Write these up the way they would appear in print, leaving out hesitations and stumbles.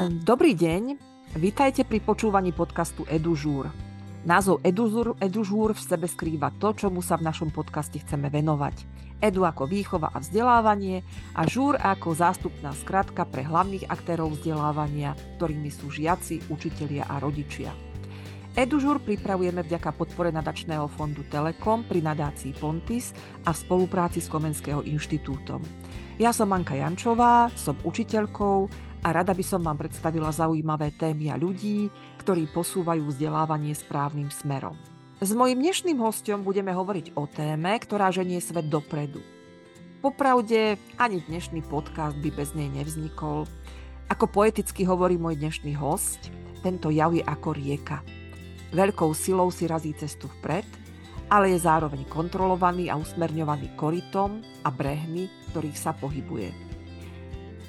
Dobrý deň, vítajte pri počúvaní podcastu Edužur. Názov Edužur v sebe skrýva to, čomu sa v našom podcaste chceme venovať. Edu ako výchova a vzdelávanie a žúr ako zástupná skratka pre hlavných aktérov vzdelávania, ktorými sú žiaci, učitelia a rodičia. Edužur pripravujeme vďaka podpore Nadačného fondu Telekom pri nadácii Pontis a v spolupráci s Komenského inštitútom. Ja som Anka Jančová, som učiteľkou a rada by som vám predstavila zaujímavé témy a ľudí, ktorí posúvajú vzdelávanie správnym smerom. S mojím dnešným hosťom budeme hovoriť o téme, ktorá ženie svet dopredu. Popravde, ani dnešný podcast by bez nej nevznikol. Ako poeticky hovorí môj dnešný hosť, tento jav je ako rieka. Veľkou silou si razí cestu vpred, ale je zároveň kontrolovaný a usmerňovaný korytom a brehmi, ktorých sa pohybuje.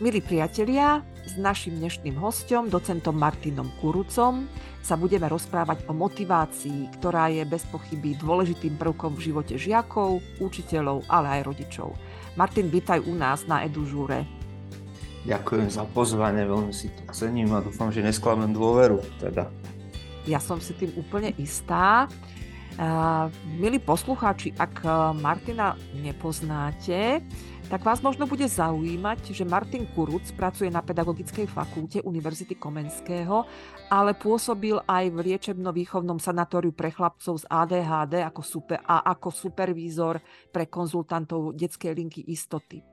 Milí priatelia, s našim dnešným hosťom, docentom Martinom Kurucom, sa budeme rozprávať o motivácii, ktorá je bez pochyby dôležitým prvkom v živote žiakov, učiteľov, ale aj rodičov. Martin, vítaj u nás na Edužure. Ďakujem za pozvanie, veľmi si to cením a dúfam, že nesklamem dôveru teda. Ja som si tým úplne istá. Milí poslucháči, ak Martina nepoznáte, tak vás možno bude zaujímať, že Martin Kuruc pracuje na Pedagogickej fakulte Univerzity Komenského, ale pôsobil aj v liečebno-výchovnom sanatóriu pre chlapcov z ADHD ako supervízor pre konzultantov detskej linky istoty.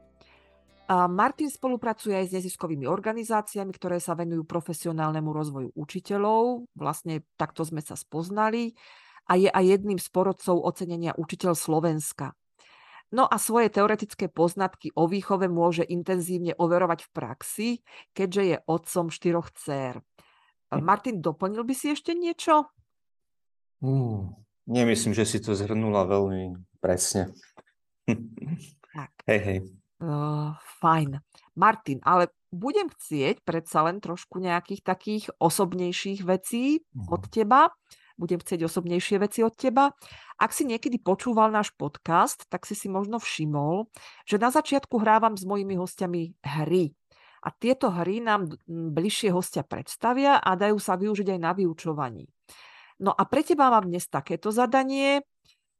Martin spolupracuje aj s neziskovými organizáciami, ktoré sa venujú profesionálnemu rozvoju učiteľov. Vlastne takto sme sa spoznali a je aj jedným z porodcov ocenenia Učiteľ Slovenska. No a svoje teoretické poznatky o výchove môže intenzívne overovať v praxi, keďže je otcom 4 dcér. Martin, doplnil by si ešte niečo? Nemyslím, že si to zhrnula veľmi presne. Tak. Hej. Fajn. Martin, ale budem chcieť predsa len trošku nejakých takých osobnejších vecí od teba. Ak si niekedy počúval náš podcast, tak si možno všimol, že na začiatku hrávam s mojimi hostiami hry. A tieto hry nám bližšie hostia predstavia a dajú sa využiť aj na vyučovaní. No a pre teba mám dnes takéto zadanie.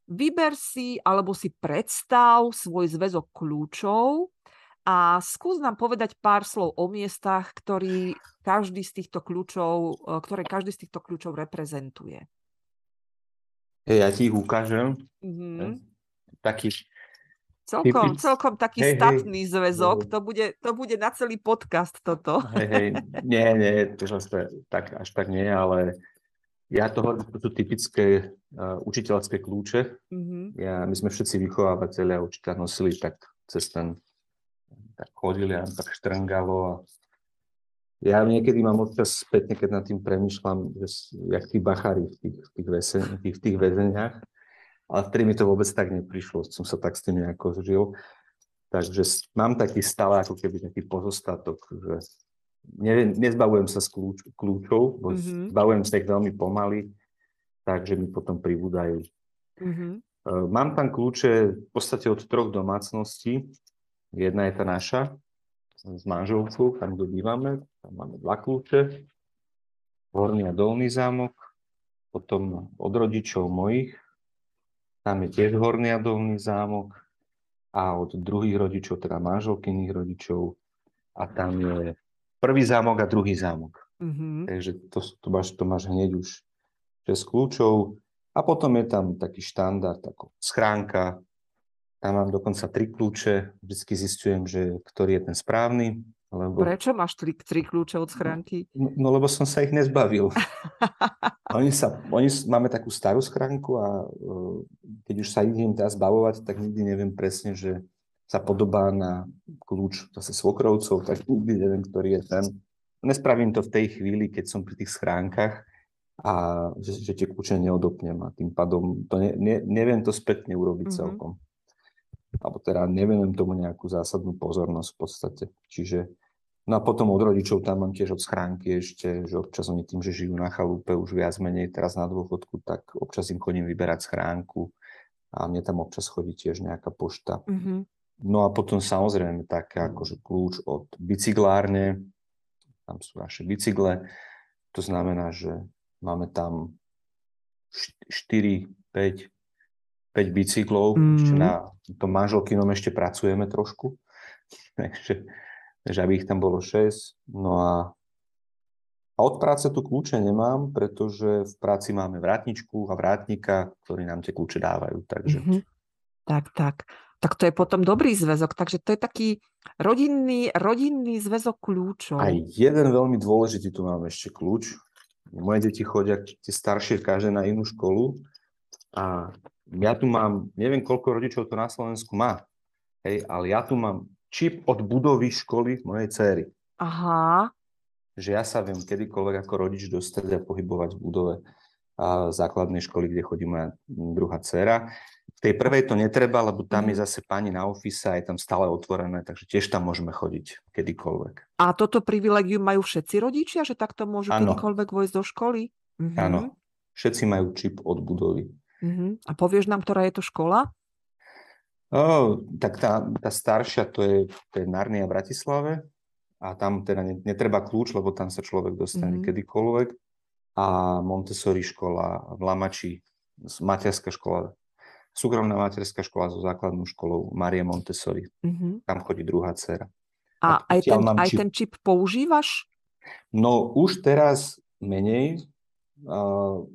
Vyber si alebo si predstav svoj zväzok kľúčov a skús nám povedať pár slov o miestach, ktoré každý z týchto kľúčov reprezentuje. Ja ti ich ukážem. Mm-hmm. Celkom taký statný zväzok. To bude na celý podcast toto. Nie, to až tak nie, ale... Ja to hovorím, to sú typické učiteľské kľúče. Mm-hmm. My sme všetci vychovávateľi a učiteľ nosili tak cez ten, tak chodili a tak štrngalo. A ja niekedy mám odčas spätne, keď nad tým premýšľam, že jak tí bachári v tých väzeniach, ale vtedy mi to vôbec tak neprišlo, som sa tak s tým nejako žil. Takže mám taký stále ako keby taký pozostatok, že nezbavujem sa s kľúčov, bo zbavujem sa ich veľmi pomaly, takže mi potom pribúdajú. Mm-hmm. Mám tam kľúče v podstate od 3 domácností. Jedna je tá naša, s manželkou, tam kde bývame, tam máme 2 kľúče. Horný a dolný zámok, potom od rodičov mojich, tam je tiež horný a dolný zámok a od druhých rodičov, teda manželkyných rodičov a tam je prvý zámok a druhý zámok. Mm-hmm. Takže to máš hneď už 6 kľúčov. A potom je tam taký štandard, ako schránka. Tam mám dokonca 3 kľúče. Vždycky zistujem, že ktorý je ten správny. Prečo máš 3 kľúče od schránky? No lebo som sa ich nezbavil. Máme takú starú schránku a keď už sa idem teraz zbavovať, tak nikdy neviem presne, že sa podobá na kľúč zase svokrovcov, tak nikdy neviem, ktorý je ten. Nespravím to v tej chvíli, keď som pri tých schránkach a že tie kľúče neodopnem a tým pádom to neviem to spätne urobiť celkom. Alebo teda neviem tomu nejakú zásadnú pozornosť v podstate. Čiže, no a potom od rodičov tam mám tiež od schránky ešte, že občas oni tým, že žijú na chalúpe už viac menej teraz na dôchodku, tak občas im chodím vyberať schránku a mne tam občas chodí tiež nejaká pošta. No a potom samozrejme také akože kľúč od bicyklárne, tam sú naše bicykle. To znamená, že máme tam 5 bicyklov, ešte na tom manželkynom ešte pracujeme trošku, takže aby ich tam bolo 6. No a od práce tu kľúče nemám, pretože v práci máme vrátničku a vrátnika, ktorí nám tie kľúče dávajú, takže... Mm-hmm. Tak to je potom dobrý zväzok, takže to je taký rodinný zväzok kľúčov. A jeden veľmi dôležitý, tu mám ešte kľúč. Moje deti chodia, tie staršie, každé na inú školu a ja tu mám, neviem koľko rodičov to na Slovensku má, hej, ale ja tu mám čip od budovy školy mojej dcery. Aha. Že ja sa viem kedykoľvek ako rodič dostať a pohybovať v budove základnej školy, kde chodí moja druhá dcera. V tej prvej to netreba, lebo tam je zase pani na office a je tam stále otvorené, takže tiež tam môžeme chodiť kedykoľvek. A toto privilegium majú všetci rodičia, že takto môžu kedykoľvek vojsť do školy? Áno, všetci majú čip od budovy. Uh-huh. A povieš nám, ktorá je to škola? Tak tá staršia, to je Narnia v Bratislave a tam teda netreba kľúč, lebo tam sa človek dostane kedykoľvek. A Montessori škola v Lamači, materská škola, súkromná materská škola so základnou školou Marie Montessori. Uh-huh. Tam chodí druhá dcera. A aj ten čip používaš? No už teraz menej.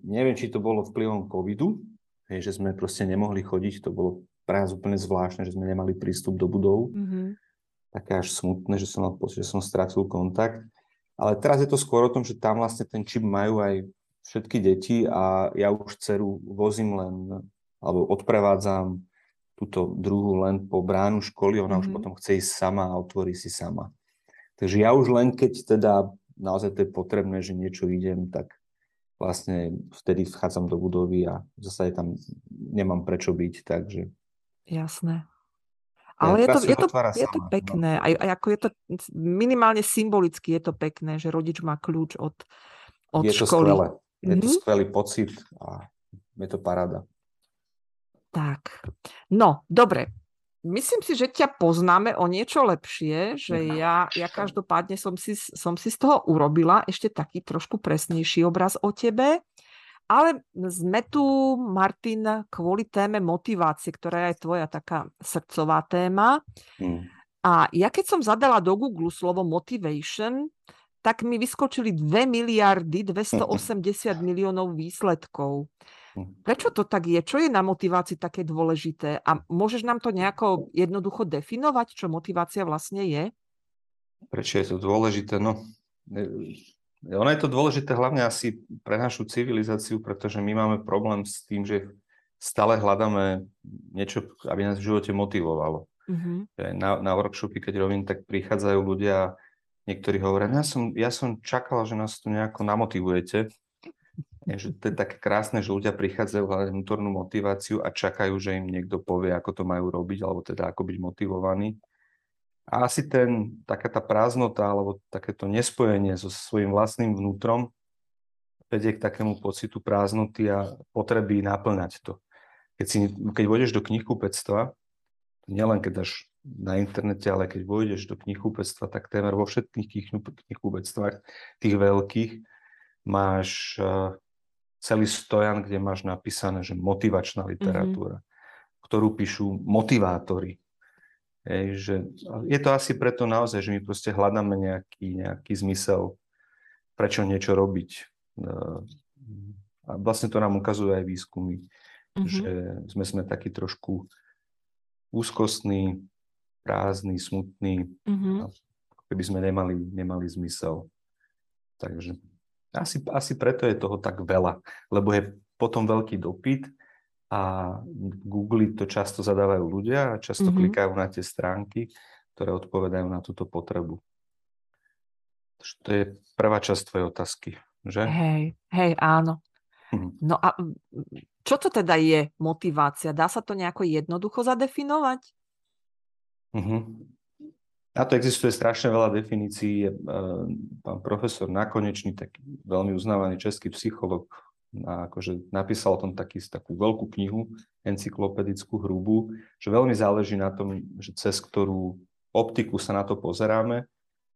Neviem, či to bolo vplyvom covidu, že sme proste nemohli chodiť. To bolo pre nás úplne zvláštne, že sme nemali prístup do budov. Uh-huh. Také až smutné, že som mal pocit, že som stratil kontakt. Ale teraz je to skôr o tom, že tam vlastne ten čip majú aj všetky deti a ja už dceru vozím len... alebo odprevádzam túto druhú len po bránu školy, ona už potom chce ísť sama a otvorí si sama. Takže ja už len keď teda naozaj to je potrebné, že niečo idem, tak vlastne vtedy vchádzam do budovy a zase tam nemám prečo byť, takže... Jasné. Ale je to pekné. No. Aj ako je to minimálne symbolicky je to pekné, že rodič má kľúč od školy. Je to skvelé. Je to skvelý pocit a je to paráda. Tak, no, dobre. Myslím si, že ťa poznáme o niečo lepšie, že ja každopádne som si z toho urobila ešte taký trošku presnejší obraz o tebe, ale sme tu, Martin, kvôli téme motivácie, ktorá je tvoja taká srdcová téma. A ja keď som zadala do Google slovo motivation, tak mi vyskočili 2 280 000 000 výsledkov. Prečo to tak je? Čo je na motivácii také dôležité? A môžeš nám to nejako jednoducho definovať, čo motivácia vlastne je? Prečo je to dôležité? No, ono je to dôležité hlavne asi pre našu civilizáciu, pretože my máme problém s tým, že stále hľadáme niečo, aby nás v živote motivovalo. Uh-huh. Na workshopy, keď robím, tak prichádzajú ľudia, niektorí hovoria, ja som čakala, že nás tu nejako namotivujete. Že to je také krásne, že ľudia prichádzajú hľadať vnútornú motiváciu a čakajú, že im niekto povie, ako to majú robiť, alebo teda ako byť motivovaní. A asi taká tá prázdnota, alebo takéto nespojenie so svojím vlastným vnútrom vedie k takému pocitu prázdnoty a potreby naplňať to. Keď vojdeš do knihkupectva, nielen keď dáš na internete, ale keď vojdeš do knihkupectva, tak témer vo všetkých knihkupectvách, tých veľkých, máš... celý stojan, kde máš napísané, že motivačná literatúra, ktorú píšu motivátori. Je to asi preto naozaj, že my proste hľadáme nejaký zmysel, prečo niečo robiť. A vlastne to nám ukazuje aj výskumy, že sme takí trošku úzkostní, prázdni, smutní, keby sme nemali zmysel. Takže... Asi preto je toho tak veľa, lebo je potom veľký dopyt a Google to často zadávajú ľudia a často klikajú na tie stránky, ktoré odpovedajú na túto potrebu. To je prvá časť tvojej otázky, že? Hej, áno. No a čo to teda je motivácia? Dá sa to nejako jednoducho zadefinovať? Na to existuje strašne veľa definícií. Pán profesor Nakonečný, taký veľmi uznávaný český psychológ, akože napísal o tom takú veľkú knihu, encyklopedickú hrubu, že veľmi záleží na tom, že cez ktorú optiku sa na to pozeráme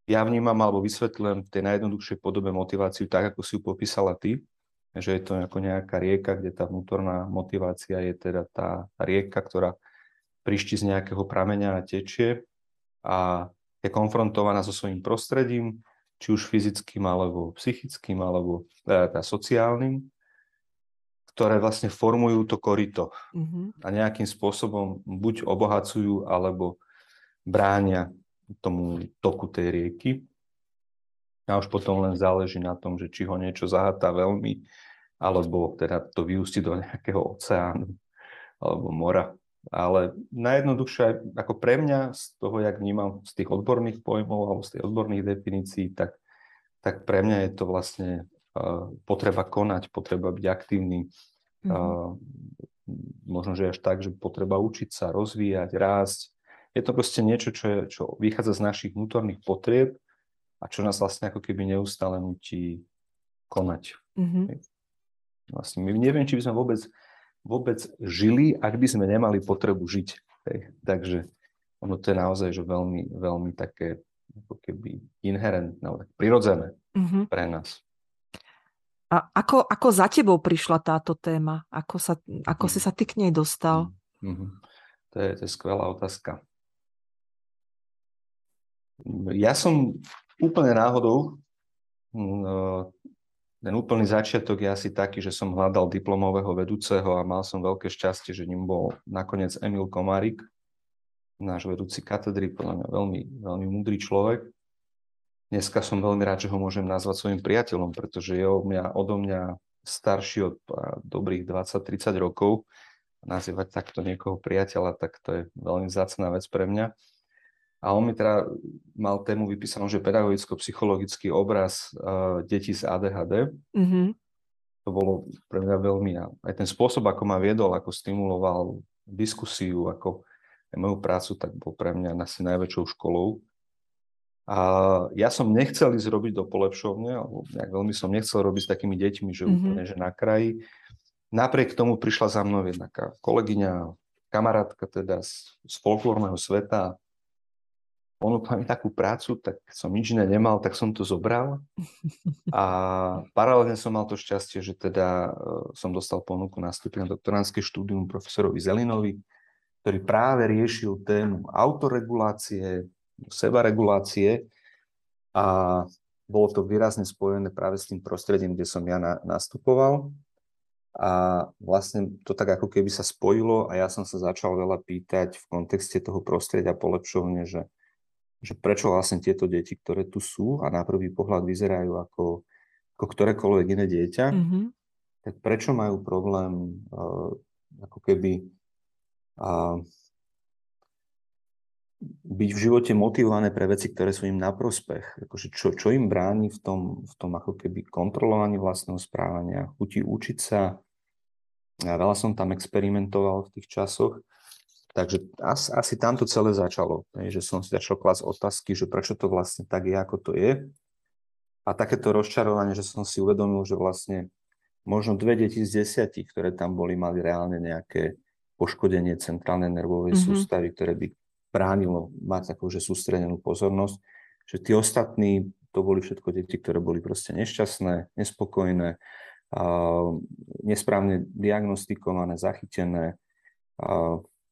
ja vnímam alebo vysvetľujem v tej najjednoduchšej podobe motiváciu tak, ako si ju popísala ty, že je to ako nejaká rieka, kde tá vnútorná motivácia je teda tá rieka, ktorá prišti z nejakého prameňa a tečie a je konfrontovaná so svojím prostredím, či už fyzickým, alebo psychickým, alebo sociálnym, ktoré vlastne formujú to korito a nejakým spôsobom buď obohacujú, alebo bránia tomu toku tej rieky. A už potom len záleží na tom, že či ho niečo zahatá veľmi, alebo teda to vyústi do nejakého oceánu alebo mora. Ale najjednoduchšie, ako pre mňa, z toho, jak vnímam z tých odborných pojmov alebo z tých odborných definícií, tak pre mňa je to vlastne potreba konať, potreba byť aktívny. Možno, že až tak, že potreba učiť sa, rozvíjať, rásť. Je to proste niečo, čo vychádza z našich vnútorných potrieb a čo nás vlastne ako keby neustále nutí konať. Vlastne neviem, či by sme vôbec žili, ak by sme nemali potrebu žiť. Takže ono to je naozaj že veľmi, veľmi také ako keby inherentné, prirodzené pre nás. A ako za tebou prišla táto téma? Ako si sa ty k nej dostal? To je skvelá otázka. Ja som úplne náhodou, ten úplný začiatok je asi taký, že som hľadal diplomového vedúceho a mal som veľké šťastie, že ním bol nakoniec Emil Komárik, náš vedúci katedry, podľa mňa veľmi, veľmi múdry človek. Dneska som veľmi rád, že ho môžem nazvať svojim priateľom, pretože je odo mňa starší od dobrých 20-30 rokov. Nazývať takto niekoho priateľa, tak to je veľmi vzácna vec pre mňa. A on mi teda mal tému vypísanú, že pedagogicko-psychologický obraz detí z ADHD. To bolo pre mňa veľmi... Aj ten spôsob, ako ma viedol, ako stimuloval diskusiu, ako moju prácu, tak bol pre mňa asi najväčšou školou. A ja som nechcel ísť robiť do polepšovne, alebo veľmi som nechcel robiť s takými deťmi, že úplne, že na kraji. Napriek tomu prišla za mnou jedna kolegyňa, kamarátka teda z folklórneho sveta. Ponúkla mi takú prácu, tak som nič iné nemal, tak som to zobral. A paralelne som mal to šťastie, že teda som dostal ponuku nastúpiť na doktorandské štúdium profesorovi Zelinovi, ktorý práve riešil tému autoregulácie, sebaregulácie a bolo to výrazne spojené práve s tým prostredím, kde som ja nastupoval. A vlastne to tak ako keby sa spojilo a ja som sa začal veľa pýtať v kontexte toho prostredia polepšovne, že prečo vlastne tieto deti, ktoré tu sú a na prvý pohľad vyzerajú ako ktorékoľvek iné dieťa, tak prečo majú problém ako keby byť v živote motivované pre veci, ktoré sú im na prospech. Akože čo im bráni v tom ako keby kontrolovaní vlastného správania, chutí učiť sa. Ja veľa som tam experimentoval v tých časoch, takže asi tam to celé začalo, že som si začal klásť otázky, že prečo to vlastne tak je, ako to je. A takéto rozčarovanie, že som si uvedomil, že vlastne možno 2 deti z 10, ktoré tam boli, mali reálne nejaké poškodenie centrálnej nervovej sústavy, ktoré by bránilo mať takúže sústredenú pozornosť, že tí ostatní, to boli všetko deti, ktoré boli proste nešťastné, nespokojné, nesprávne diagnostikované, zachytené,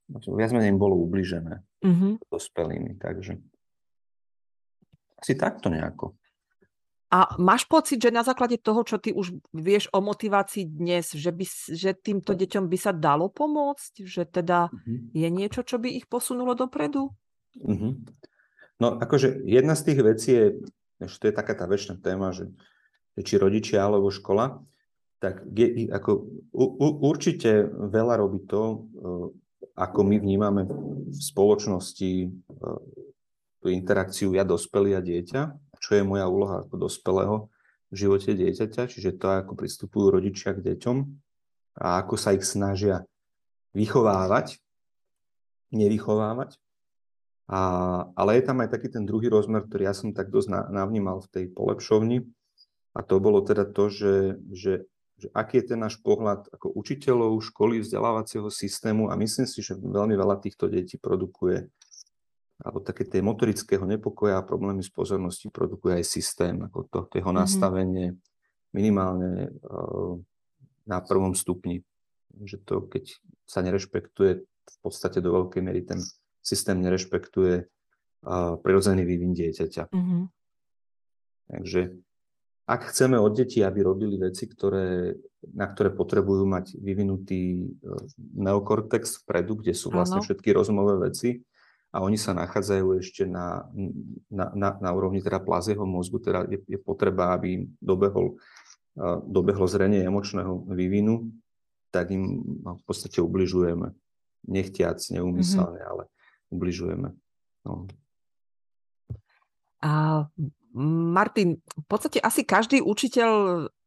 viac menej im bolo ubližené dospelými, takže asi takto nejako. A máš pocit, že na základe toho, čo ty už vieš o motivácii dnes, že týmto deťom by sa dalo pomôcť? Že teda je niečo, čo by ich posunulo dopredu? No akože jedna z tých vecí je, že to je taká tá večná téma, že či rodičia alebo škola, tak určite veľa robí to, ako my vnímame v spoločnosti tú interakciu ja dospelý a dieťa, čo je moja úloha ako dospelého v živote dieťaťa, čiže to, ako pristupujú rodičia k deťom a ako sa ich snažia vychovávať, nevychovávať. Ale je tam aj taký ten druhý rozmer, ktorý ja som tak dosť navnímal v tej polepšovni, a to bolo teda to, že aký je ten náš pohľad ako učiteľov, školy, vzdelávacieho systému, a myslím si, že veľmi veľa týchto detí produkuje alebo také tej motorického nepokoja a problémy s pozorností produkuje aj systém, ako to jeho nastavenie minimálne na prvom stupni. Že to, keď sa nerešpektuje, v podstate do veľkej miery ten systém nerešpektuje prirodzený vývin dieťaťa. Takže ak chceme od detí, aby robili veci, na ktoré potrebujú mať vyvinutý neokortex vpredu, kde sú vlastne všetky rozumové veci, a oni sa nachádzajú ešte na úrovni teda plazieho mozgu, teda je potreba, aby im dobehlo zrenie emočného vývinu, tak im v podstate ubližujeme. Nechtiac, neúmyselne, ale ubližujeme. No. A Martin, v podstate asi každý učiteľ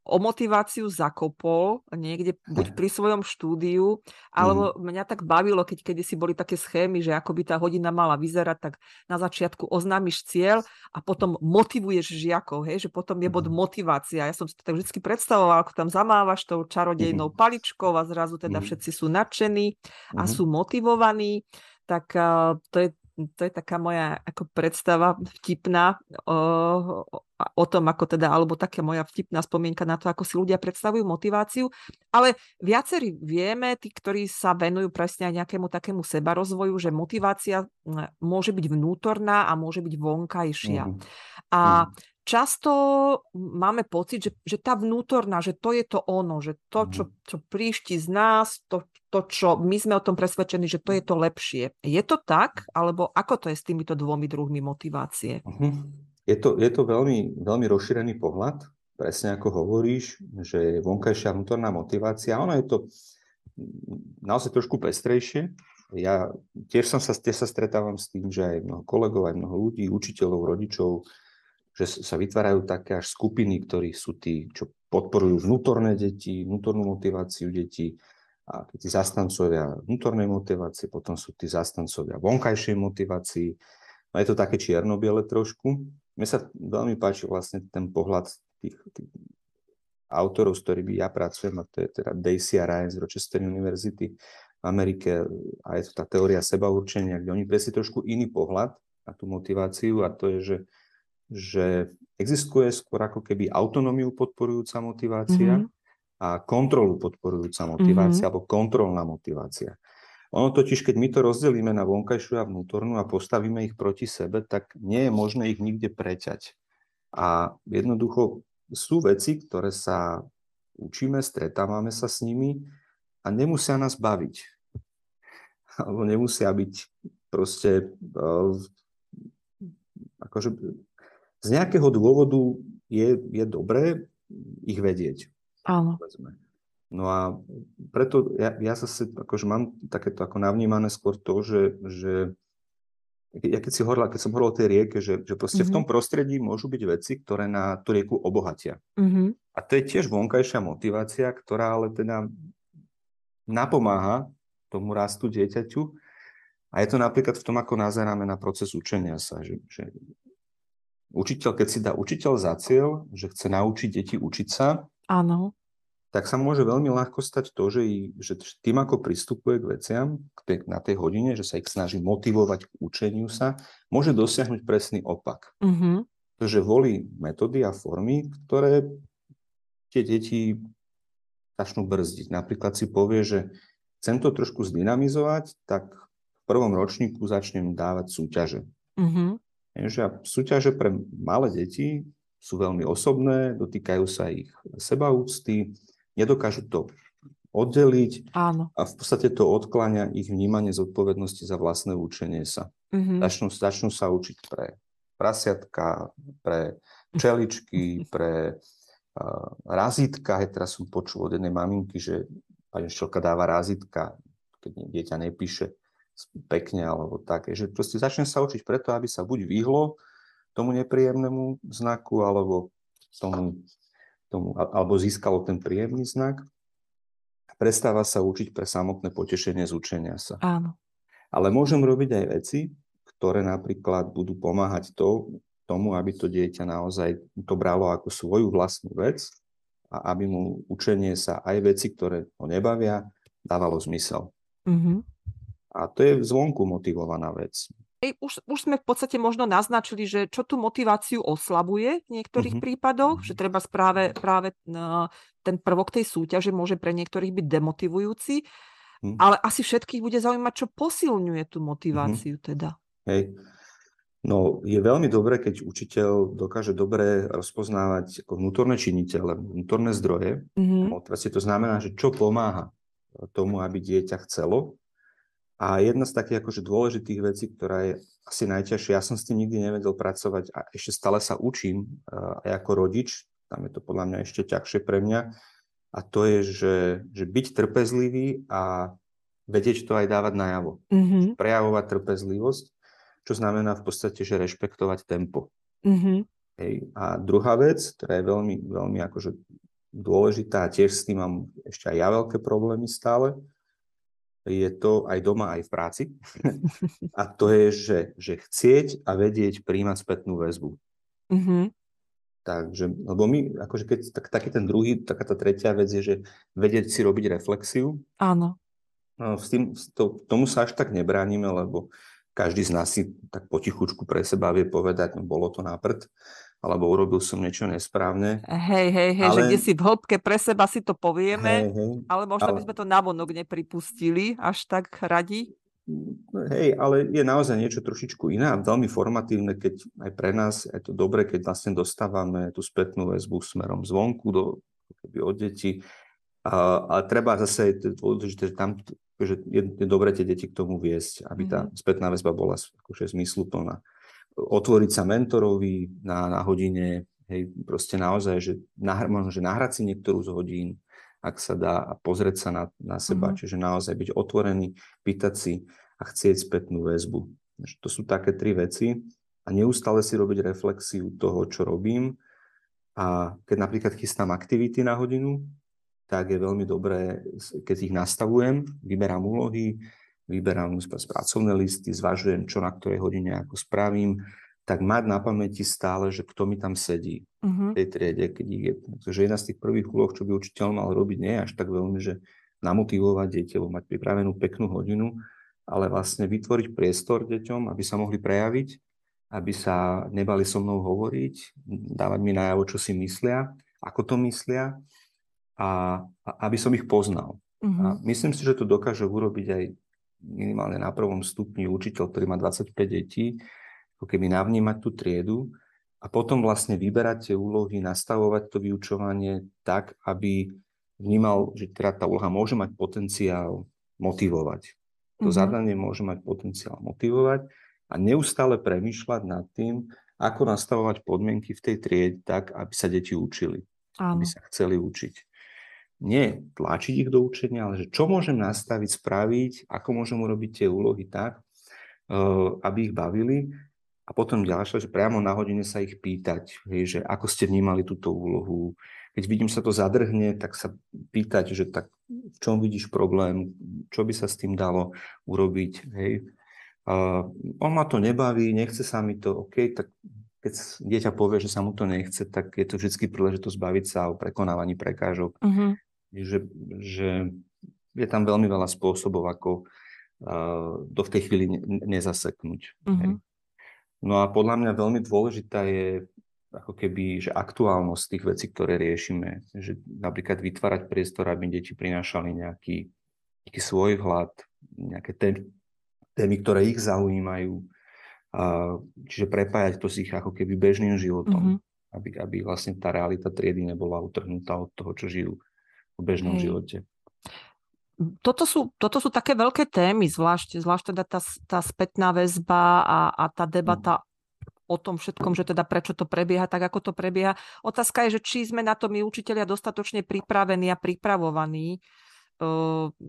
o motiváciu zakopol niekde, buď pri svojom štúdiu, alebo mňa tak bavilo, keď kedysi boli také schémy, že ako by tá hodina mala vyzerať, tak na začiatku oznámiš cieľ a potom motivuješ žiakov, hej, že potom je bod motivácia. Ja som si to tak vždy predstavovala, ako tam zamávaš tou čarodejnou paličkou a zrazu teda všetci sú nadšení a sú motivovaní, tak to je taká moja ako predstava vtipná o tom, ako teda, alebo taká moja vtipná spomienka na to, ako si ľudia predstavujú motiváciu. Ale viacerí vieme, tí, ktorí sa venujú presne aj nejakému takému sebarozvoju, že motivácia môže byť vnútorná a môže byť vonkajšia. A často máme pocit, že tá vnútorná, že to je to ono, že to, čo príšti z nás, to, čo my sme o tom presvedčení, že to je to lepšie. Je to tak? Alebo ako to je s týmito dvomi druhmi motivácie? Je to veľmi, veľmi rozšírený pohľad, presne ako hovoríš, že vonkajšia vnútorná motivácia. Ono je to naozaj trošku pestrejšie. Ja tiež sa stretávam s tým, že aj mnoho kolegov, aj mnoho ľudí, učiteľov, rodičov, že sa vytvárajú také až skupiny, ktorí sú tí, čo podporujú vnútorné deti, vnútornú motiváciu detí, a tí zastancovia vnútornej motivácie, potom sú tí zastancovia vonkajšej motivácii. No je to také čierno-biele trošku. Mne sa veľmi páči vlastne ten pohľad tých autorov, s ktorými ja pracujem, a to je teda Deci a Ryan z Rochester University v Amerike, a je to tá teória sebaurčenia, kde oni presne trošku iný pohľad na tú motiváciu, a to je, že existuje skôr ako keby autonómiu podporujúca motivácia a kontrolu podporujúca motivácia alebo kontrolná motivácia. Ono totiž, keď my to rozdelíme na vonkajšiu a vnútornú a postavíme ich proti sebe, tak nie je možné ich nikde preťať. A jednoducho sú veci, ktoré sa učíme, stretávame sa s nimi a nemusia nás baviť. Alebo nemusia byť proste akože... Z nejakého dôvodu je dobré ich vedieť. Áno. No a preto ja zase akože mám takéto ako navnímané skôr to, že ja keď som hovoril o tej rieke, že proste v tom prostredí môžu byť veci, ktoré na tú rieku obohatia. A to je tiež vonkajšia motivácia, ktorá ale teda napomáha tomu rastu dieťaťu. A je to napríklad v tom, ako nazeráme na proces učenia sa, že učiteľ, keď si dá učiteľ za cieľ, že chce naučiť deti učiť sa, áno, tak sa môže veľmi ľahko stať to, že tým, ako pristupuje k veciam na tej hodine, že sa ich snaží motivovať k učeniu sa, môže dosiahnuť presný opak. Takže volí metódy a formy, ktoré tie deti začnú brzdiť. Napríklad si povie, že chcem to trošku zdynamizovať, tak v prvom ročníku začnem dávať súťaže. Že súťaže pre malé deti sú veľmi osobné, dotýkajú sa ich sebaúcty, nedokážu to oddeliť. Áno. A v podstate to odkláňa ich vnímanie zodpovednosti za vlastné učenie sa. Začnú sa učiť pre prasiatka, pre čeličky, pre razítka. Hej, teraz som počul od jednej maminky, že pani učiteľka dáva razítka, keď dieťa nepíše pekne alebo také, že proste začne sa učiť preto, aby sa buď vyhlo tomu nepríjemnému znaku, alebo alebo získalo ten príjemný znak. Prestáva sa učiť pre samotné potešenie z učenia sa. Áno. Ale môžem robiť aj veci, ktoré napríklad budú pomáhať tomu, aby to dieťa naozaj to bralo ako svoju vlastnú vec a aby mu učenie sa aj veci, ktoré ho nebavia, dávalo zmysel. A to je zvonku motivovaná vec. Už sme v podstate možno naznačili, že čo tú motiváciu oslabuje v niektorých prípadoch, že treba práve ten prvok tej súťaže môže pre niektorých byť demotivujúci, ale asi všetkých bude zaujímať, čo posilňuje tú motiváciu teda. Hej. No, je veľmi dobré, keď učiteľ dokáže dobre rozpoznávať ako vnútorné činiteľe, vnútorné zdroje. Motivácie, to znamená, že čo pomáha tomu, aby dieťa chcelo. A jedna z takých akože dôležitých vecí, ktorá je asi najťažšia, ja som s tým nikdy nevedel pracovať a ešte stále sa učím aj ako rodič, tam je to podľa mňa ešte ťažšie pre mňa, a to je, že byť trpezlivý a vedieť to aj dávať najavo. Prejavovať trpezlivosť, čo znamená v podstate, že rešpektovať tempo. Hej. A druhá vec, ktorá je veľmi, veľmi akože dôležitá, tiež s tým mám ešte aj ja veľké problémy stále, je to aj doma, aj v práci. A to je, že chcieť a vedieť prijímať spätnú väzbu. Takže, lebo my, akože keď taký ten druhý, taká tá tretia vec je, že vedieť si robiť reflexiu. Áno. No, tomu sa až tak nebránime, lebo každý z nás si tak potichučku pre seba vie povedať, no bolo to na prd, alebo urobil som niečo nesprávne. Hej, ale... že kde si v hĺbke pre seba si to povieme, ale možno by sme to navonok nepripustili až tak radi. Hej, ale je naozaj niečo trošičku iné a veľmi formatívne, keď aj pre nás je to dobre, keď vlastne dostávame tú spätnú väzbu smerom zvonku od detí. Ale treba zase, že je dobre tie deti k tomu viesť, aby tá spätná väzba bola akože zmysluplná. Otvoriť sa mentorovi na hodine, hej, proste naozaj, že nahrať si niektorú z hodín, ak sa dá, a pozrieť sa na seba, čiže naozaj byť otvorený, pýtať si a chcieť spätnú väzbu. To sú také tri veci a neustále si robiť reflexiu toho, čo robím, a keď napríklad chystám aktivity na hodinu, tak je veľmi dobré, keď ich nastavujem, vyberám úlohy, vyberám pracovné listy, zvažujem, čo na ktorej hodine ako spravím, tak mať na pamäti stále, že kto mi tam sedí v tej triede. Takže jedna z tých prvých úloh, čo by učiteľ mal robiť, nie je až tak veľmi, že namotivovať dieťa, mať pripravenú peknú hodinu, ale vlastne vytvoriť priestor deťom, aby sa mohli prejaviť, aby sa nebali so mnou hovoriť, dávať mi najavo, čo si myslia, ako to myslia, a aby som ich poznal. A myslím si, že to dokáže urobiť aj minimálne na prvom stupni učiteľ, ktorý má 25 detí, ako keby navnímať tú triedu a potom vlastne vyberať tie úlohy, nastavovať to vyučovanie tak, aby vnímal, že teda tá úloha môže mať potenciál motivovať. To zadanie môže mať potenciál motivovať a neustále premýšľať nad tým, ako nastavovať podmienky v tej triede tak, aby sa deti učili, aby sa chceli učiť. Nie tlačiť ich do učenia, ale že čo môžem nastaviť, spraviť, ako môžem urobiť tie úlohy tak, aby ich bavili. A potom ďalšia, že priamo na hodine sa ich pýtať, že ako ste vnímali túto úlohu. Keď vidím, sa to zadrhne, tak sa pýtať, že tak v čom vidíš problém, čo by sa s tým dalo urobiť. Hej. On ma to nebaví, nechce sa mi to, OK, tak keď dieťa povie, že sa mu to nechce, tak je to vždy príležitosť baviť sa o prekonávaní prekážok. Že je tam veľmi veľa spôsobov, ako do v tej chvíli nezaseknúť. No a podľa mňa veľmi dôležitá je ako keby, že aktuálnosť tých vecí, ktoré riešime. Že napríklad vytvárať priestor, aby deti prinášali nejaký svoj vhľad, nejaké témy, ktoré ich zaujímajú. Čiže prepájať to s ich ako keby bežným životom, aby vlastne tá realita triedy nebola utrhnutá od toho, čo žijú v bežnom živote. Toto sú také veľké témy, zvlášť teda tá spätná väzba a tá debata o tom všetkom, že teda prečo to prebieha, tak ako to prebieha. Otázka je, že či sme na to my učitelia dostatočne pripravení a pripravovaní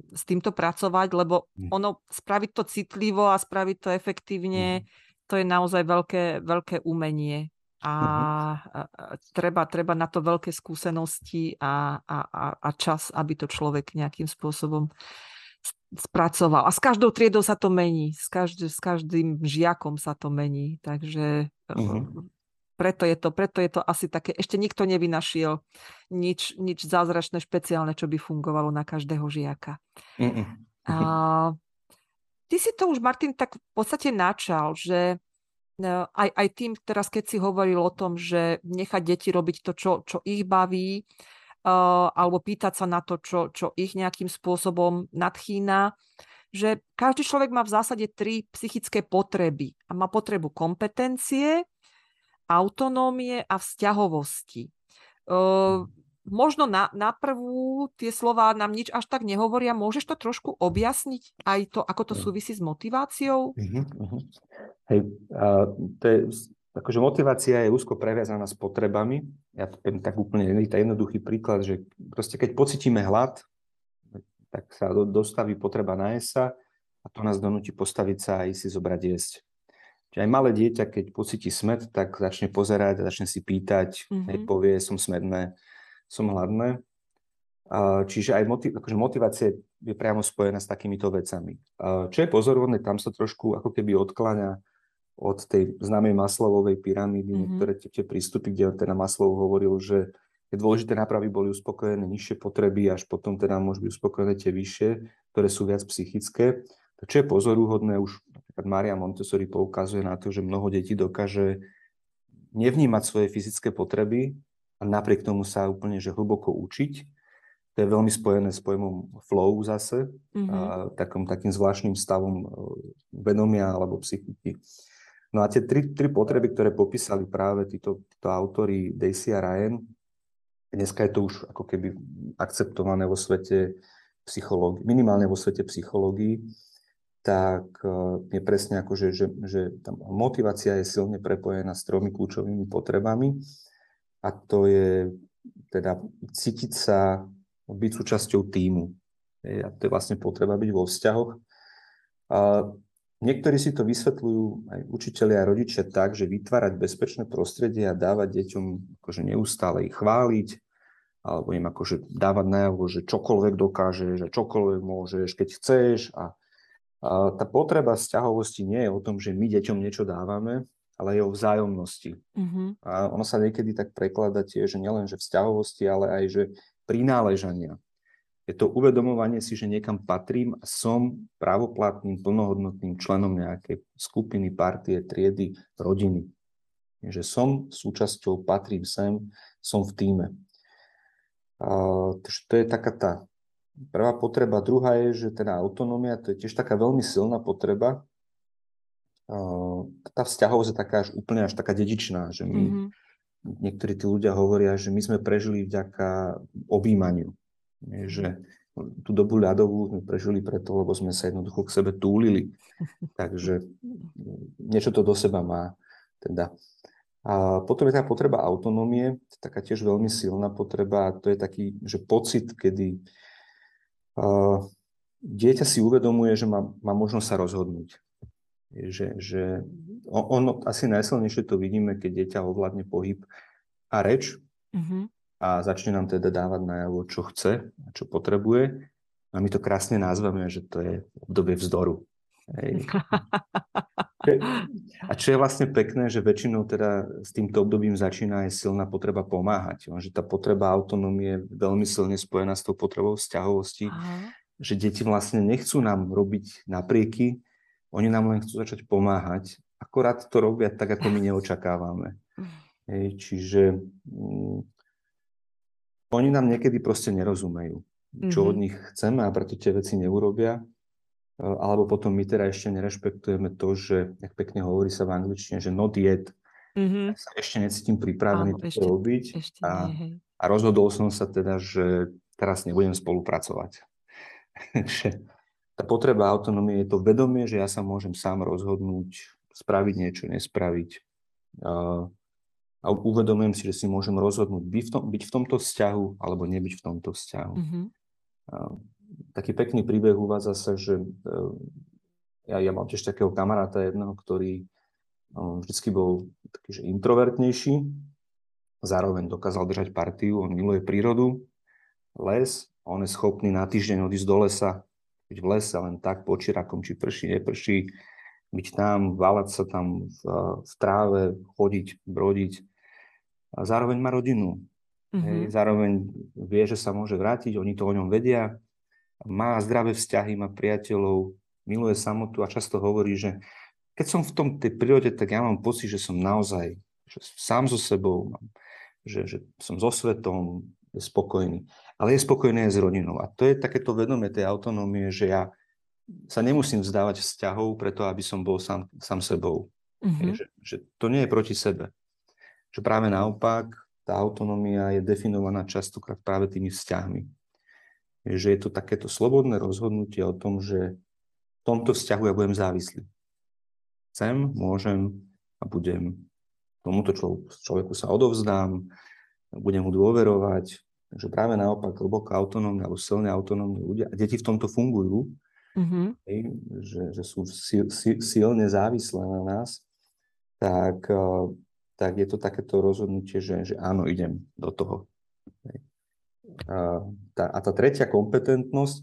s týmto pracovať, lebo ono spraviť to citlivo a spraviť to efektívne, to je naozaj veľké umenie. A treba na to veľké skúsenosti a čas, aby to človek nejakým spôsobom spracoval. A s každou triedou sa to mení, s každým žiakom sa to mení, takže preto je to asi také, ešte nikto nevynašiel nič zázračné, špeciálne, čo by fungovalo na každého žiaka. Ty si to už, Martin, tak v podstate načal, že aj tým teraz, keď si hovoril o tom, že nechať deti robiť to, čo ich baví, alebo pýtať sa na to, čo ich nejakým spôsobom nadchýna, že každý človek má v zásade 3 psychické potreby. A má potrebu kompetencie, autonómie a vzťahovosti. Možno na prvú tie slová nám nič až tak nehovoria. Môžeš to trošku objasniť aj to, ako to súvisí s motiváciou? Hej, to je, akože motivácia je úzko previazaná s potrebami. Ja to poviem tak úplne jednoduchý príklad, že proste keď pocítime hlad, tak sa dostaví potreba nájsť sa a to nás donúti postaviť sa a ísť si zobrať jesť. Čiže aj malé dieťa, keď pocíti smäd, tak začne pozerať a začne si pýtať, hej, povie, som smedné, som hladné. Čiže aj motivácia je priamo spojená s takýmito vecami. Čo je pozorované, tam sa trošku ako keby odkláňa od tej známej Maslovovej pyramídy, niektoré tie prístupy, kde teda Maslov hovoril, že je dôležité nápravy boli uspokojené nižšie potreby, až potom teda môžu byť uspokojené tie vyššie, ktoré sú viac psychické. To, čo je pozoruhodné, už napríklad Maria Montessori poukazuje na to, že mnoho detí dokáže nevnímať svoje fyzické potreby a napriek tomu sa úplne že hlboko učiť. To je veľmi spojené s pojmom flow zase, takým zvláštnym stavom vedomia alebo psychiky. No a tie tri potreby, ktoré popísali práve títo autori Deci a Ryan, dneska je to už ako keby akceptované vo svete psychológie, minimálne vo svete psychológií, tak je presne ako, že tam motivácia je silne prepojená s 3 kľúčovými potrebami. A to je teda cítiť sa, byť súčasťou tímu. A to je vlastne potreba byť vo vzťahoch. A niektorí si to vysvetľujú, aj učitelia a rodičia, tak, že vytvárať bezpečné prostredie a dávať deťom akože neustále ich chváliť, alebo im akože dávať najavo, že čokoľvek dokážeš a čokoľvek môžeš, keď chceš. A tá potreba vzťahovosti nie je o tom, že my deťom niečo dávame, ale je o vzájomnosti. A ono sa niekedy tak prekladá tiež, že nielen že vzťahovosti, ale aj že prináležania. Je to uvedomovanie si, že niekam patrím a som právoplatným, plnohodnotným členom nejakej skupiny, partie, triedy, rodiny. Že som súčasťou, patrím sem, som v tíme. To je taká tá prvá potreba. Druhá je, že teda autonómia, to je tiež taká veľmi silná potreba. Tá vzťahovosť je taká až taká dedičná, že my, niektorí tí ľudia hovoria, že my sme prežili vďaka objímaniu, že tú dobu ľadovú sme prežili preto, lebo sme sa jednoducho k sebe túlili, takže niečo to do seba má teda. A potom je tá potreba autonómie, taká tiež veľmi silná potreba, to je taký, že pocit, kedy dieťa si uvedomuje, že má možnosť sa rozhodnúť. Že ono asi najsilnejšie to vidíme, keď dieťa ovládne pohyb a reč a začne nám teda dávať najavo, čo chce a čo potrebuje. A my to krásne nazveme, že to je obdobie vzdoru. A čo je vlastne pekné, že väčšinou teda s týmto obdobím začína aj silná potreba pomáhať. Že tá potreba autonómie je veľmi silne spojená s tou potrebou vzťahovosti. Že deti vlastne nechcú nám robiť naprieky, oni nám len chcú začať pomáhať, akorát to robia tak, ako my neočakávame. Čiže oni nám niekedy proste nerozumejú, čo od nich chceme a preto tie veci neurobia. Alebo potom my teda ešte nerešpektujeme to, že, jak pekne hovorí sa v angličtine, že not yet, sa ešte necítim pripravený to robiť a rozhodol som sa teda, že teraz nebudem spolupracovať. Tá potreba autonómie je to vedomie, že ja sa môžem sám rozhodnúť, spraviť niečo, nespraviť. A uvedomujem si, že si môžem rozhodnúť byť v tomto vzťahu alebo nebyť v tomto vzťahu. Taký pekný príbeh uvádza sa, že ja mám tiež takého kamaráta jedného, ktorý vždycky bol taký, že introvertnejší, zároveň dokázal držať partiu, on miluje prírodu, les, on je schopný na týždeň odísť do lesa, byť v lese len tak počirakom, či prší, neprší, byť tam, valať sa tam v tráve, chodiť, brodiť. A zároveň má rodinu. Zároveň vie, že sa môže vrátiť, oni to o ňom vedia. Má zdravé vzťahy, má priateľov, miluje samotu a často hovorí, že keď som v tej prírode, tak ja mám pocit, že som naozaj že sám so sebou, že som so svetom spokojný. Ale je spokojný aj s rodinou. A to je takéto vedomie tej autonómie, že ja sa nemusím vzdávať vzťahov preto, aby som bol sám sebou. Mm-hmm. Že to nie je proti sebe. Že práve naopak, tá autonómia je definovaná častokrát práve tými vzťahmi. Že je to takéto slobodné rozhodnutie o tom, že v tomto vzťahu ja budem závislý. Chcem, môžem a budem tomuto človeku sa odovzdám, budem mu dôverovať. Takže práve naopak, hlboko autonómne alebo silne autonómne ľudia. A deti v tomto fungujú, že sú silne závislé na nás, tak je to takéto rozhodnutie, že áno, idem do toho. A tá tretia kompetentnosť,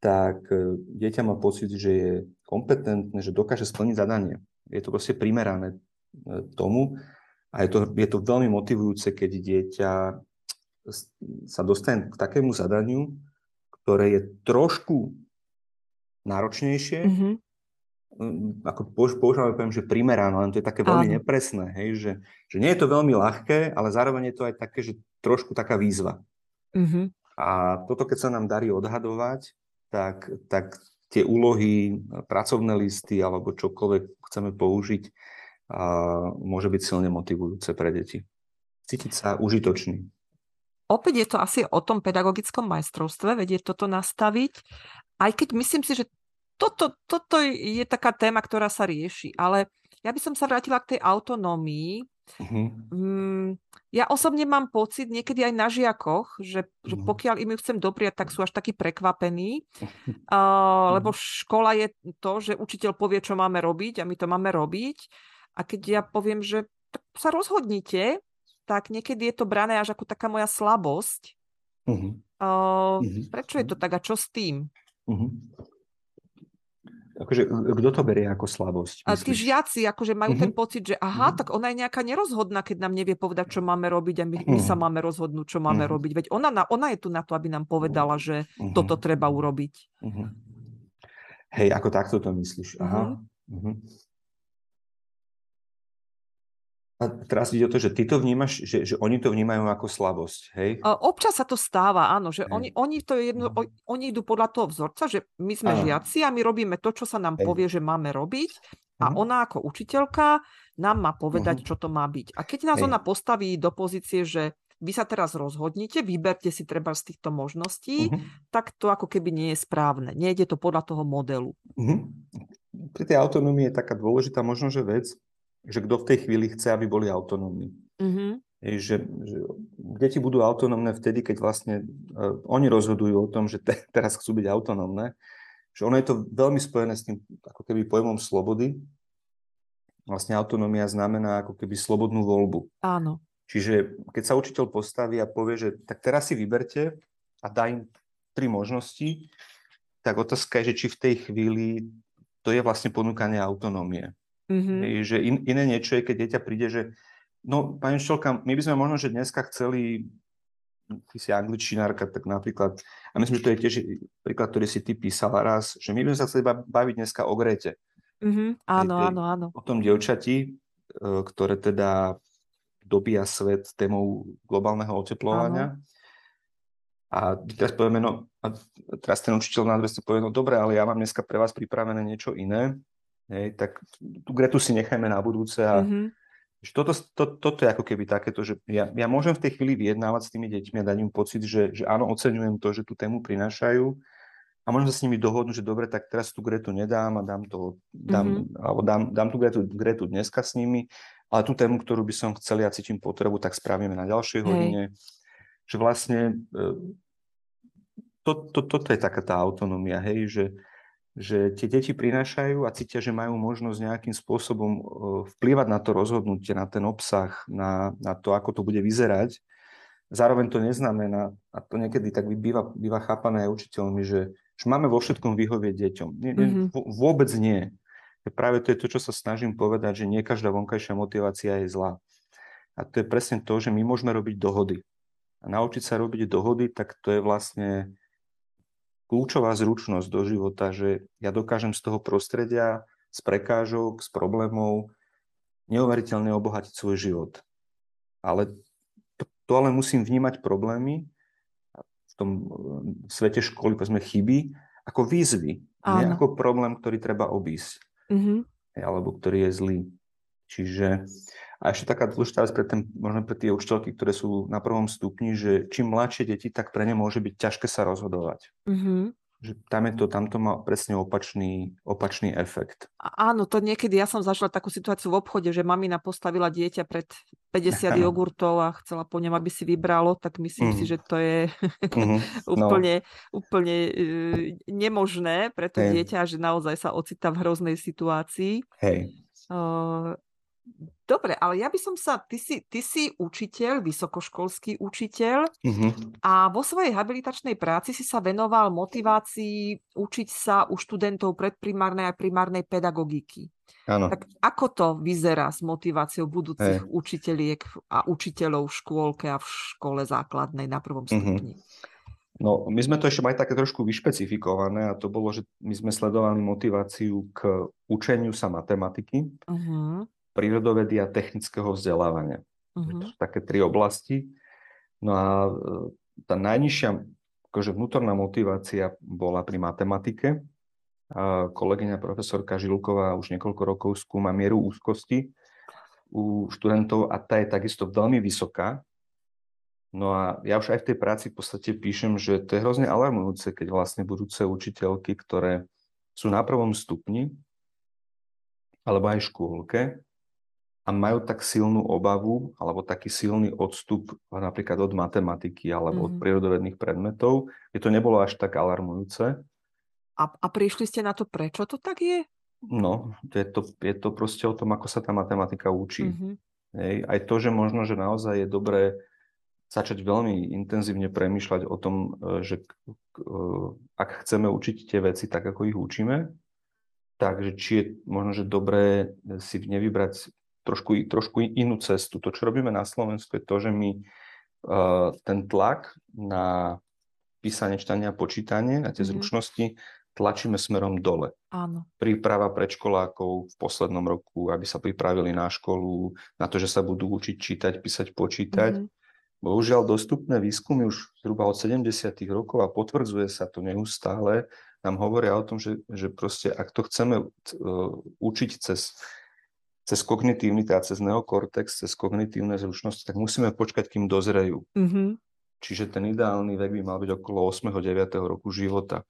tak dieťa má pocit, že je kompetentné, že dokáže splniť zadanie. Je to proste primerané tomu a je to veľmi motivujúce, keď dieťa sa dostane k takému zadaniu, ktoré je trošku náročnejšie, ako poviem, že primerané, len to je také veľmi nepresné, hej, že nie je to veľmi ľahké, ale zároveň je to aj také, že trošku taká výzva. Uh-huh. A toto, keď sa nám darí odhadovať, tak tie úlohy, pracovné listy alebo čokoľvek chceme použiť, môže byť silne motivujúce pre deti. Cítiť sa užitočný. Opäť je to asi o tom pedagogickom majstrovstve, vedieť toto nastaviť, aj keď myslím si, že toto je taká téma, ktorá sa rieši, ale ja by som sa vrátila k tej autonómii. Uh-huh. Ja osobne mám pocit niekedy aj na žiakoch, že pokiaľ im ju chcem dopriať, tak sú až takí prekvapení, lebo škola je to, že učiteľ povie, čo máme robiť a my to máme robiť. A keď ja poviem, že sa rozhodnite, tak niekedy je to brané až ako taká moja slabosť. Uh-huh. Prečo je to tak a čo s tým? Uh-huh. Akože, kto to berie ako slabosť? A tí žiaci akože majú ten pocit, že tak ona je nejaká nerozhodná, keď nám nevie povedať, čo máme robiť a my sa máme rozhodnúť, čo máme robiť. Veď ona je tu na to, aby nám povedala, že toto treba urobiť. Uh-huh. Hej, ako takto to myslíš. Aha. Uh-huh. A teraz ide o to, že ty to vnímaš, že oni to vnímajú ako slabosť, hej? Občas sa to stáva, áno, že oni idú podľa toho vzorca, že my sme žiaci a my robíme to, čo sa nám povie, že máme robiť a ona ako učiteľka nám má povedať, čo to má byť. A keď nás ona postaví do pozície, že vy sa teraz rozhodnite, vyberte si treba z týchto možností, tak to ako keby nie je správne. Nejde to podľa toho modelu. Pri tej autonómii je taká dôležitá možno, že vec, že kto v tej chvíli chce, aby boli autonómni. Mm-hmm. Že deti budú autonómne vtedy, keď vlastne oni rozhodujú o tom, že teraz chcú byť autonómne. Že ono je to veľmi spojené s tým ako keby pojmom slobody. Vlastne autonómia znamená ako keby slobodnú voľbu. Áno. Čiže keď sa učiteľ postaví a povie, že tak teraz si vyberte a dá im 3 možnosti, tak otázka je, že či v tej chvíli to je vlastne ponúkanie autonómie. Mm-hmm. Že iné niečo je, keď dieťa príde, že no, pani učiteľka, my by sme možno, že dneska chceli, ty si angličtinárka, tak napríklad, a myslím, že to je tiež príklad, ktorý si ty písala raz, že my by sme sa chceli baviť dneska o Grete. Mm-hmm. Áno. O tom dievčati, ktoré teda dobíja svet témou globálneho oteplovania. Áno. A teraz povieme, teraz ten učiteľ na dveste povie, dobre, ale ja mám dneska pre vás pripravené niečo iné. Hej, tak tú Gretu si nechajme na budúce a toto je ako keby takéto, že ja môžem v tej chvíli vyjednávať s tými deťmi a dať im pocit, že áno, oceňujem to, že tú tému prinášajú a môžem sa s nimi dohodnúť, že dobre, tak teraz tú Gretu nedám a dám tú Gretu dneska s nimi, ale tú tému, ktorú by som chcel, ja cítim potrebu, tak spravíme na ďalšej hodine. Že vlastne toto je taká tá autonómia, hej, že tie deti prinášajú a cítia, že majú možnosť nejakým spôsobom vplývať na to rozhodnutie, na ten obsah, na to, ako to bude vyzerať. Zároveň to neznamená, a to niekedy tak býva chápané aj učiteľmi, že máme vo všetkom vyhovieť deťom. Vôbec nie. Práve to je to, čo sa snažím povedať, že nie každá vonkajšia motivácia je zlá. A to je presne to, že my môžeme robiť dohody. A naučiť sa robiť dohody, tak to je vlastne kľúčová zručnosť do života, že ja dokážem z toho prostredia, z prekážok, z problémov neuveriteľne obohatiť svoj život. Ale to ale musím vnímať problémy v tom svete školy, povedzme chyby, ako výzvy, áno, nie ako problém, ktorý treba obísť, mm-hmm, alebo ktorý je zlý. Čiže a ešte taká dôležitá vec pre možno pre tie učiteľky, ktoré sú na prvom stupni, že čím mladšie deti, tak pre ne môže byť ťažké sa rozhodovať. Mm-hmm. Že tamto má presne opačný efekt. Áno, to niekedy, ja som zažila takú situáciu v obchode, že mamina postavila dieťa pred 50 jogurtov a chcela po ňom, aby si vybralo, tak myslím si, že to je úplne nemožné pre to dieťa, že naozaj sa ocitá v hroznej situácii. Hej. Dobre, ale ja by som sa... Ty si učiteľ, vysokoškolský učiteľ, uh-huh, a vo svojej habilitačnej práci si sa venoval motivácii učiť sa u študentov predprimárnej a primárnej pedagogiky. Áno. Tak ako to vyzerá s motiváciou budúcich učiteľiek a učiteľov v škôlke a v škole základnej na prvom stupni? Uh-huh. No, my sme to ešte mali také trošku vyšpecifikované a to bolo, že my sme sledovali motiváciu k učeniu sa matematiky, uh-huh, prírodovedy a technického vzdelávania. Uh-huh. To sú také tri oblasti. No a tá najnižšia akože vnútorná motivácia bola pri matematike. A kolegyňa profesorka Žilková už niekoľko rokov skúma mieru úzkosti u študentov a tá je takisto veľmi vysoká. No a ja už aj v tej práci v podstate píšem, že to je hrozne alarmujúce, keď vlastne budúce učiteľky, ktoré sú na prvom stupni, alebo aj škôlke, a majú tak silnú obavu, alebo taký silný odstup napríklad od matematiky, alebo od prírodovedných predmetov, je to nebolo až tak alarmujúce. A prišli ste na to, prečo to tak je? No, je to proste o tom, ako sa tá matematika učí. Mm-hmm. Hej, aj to, že možno, že naozaj je dobré začať veľmi intenzívne premýšľať o tom, že ak chceme učiť tie veci tak, ako ich učíme, takže či je možno, že dobré si nevybrať trošku inú cestu. To, čo robíme na Slovensku, je to, že my ten tlak na písanie, čítanie a počítanie, na tie zručnosti, tlačíme smerom dole. Áno. Príprava predškolákov v poslednom roku, aby sa pripravili na školu, na to, že sa budú učiť čítať, písať, počítať. Mm-hmm. Bohužiaľ, dostupné výskumy už zhruba od 70. rokov a potvrdzuje sa to neustále, nám hovoria o tom, že proste ak to chceme učiť cez kognitívny, teda cez neokortex, cez kognitívne zručnosti, tak musíme počkať, kým dozrejú. Mm-hmm. Čiže ten ideálny vek by mal byť okolo 8-9 roku života.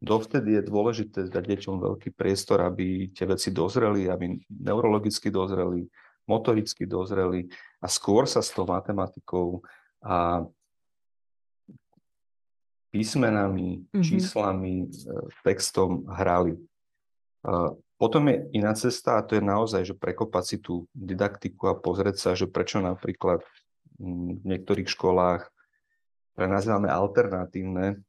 Dovtedy je dôležité dať deťom veľký priestor, aby tie veci dozreli, aby neurologicky dozreli, motoricky dozreli a skôr sa s tou matematikou a písmenami, číslami, textom hrali. Potom je iná cesta a to je naozaj, že prekopať si tú didaktiku a pozrieť sa, že prečo napríklad v niektorých školách, ktoré nazývame alternatívne,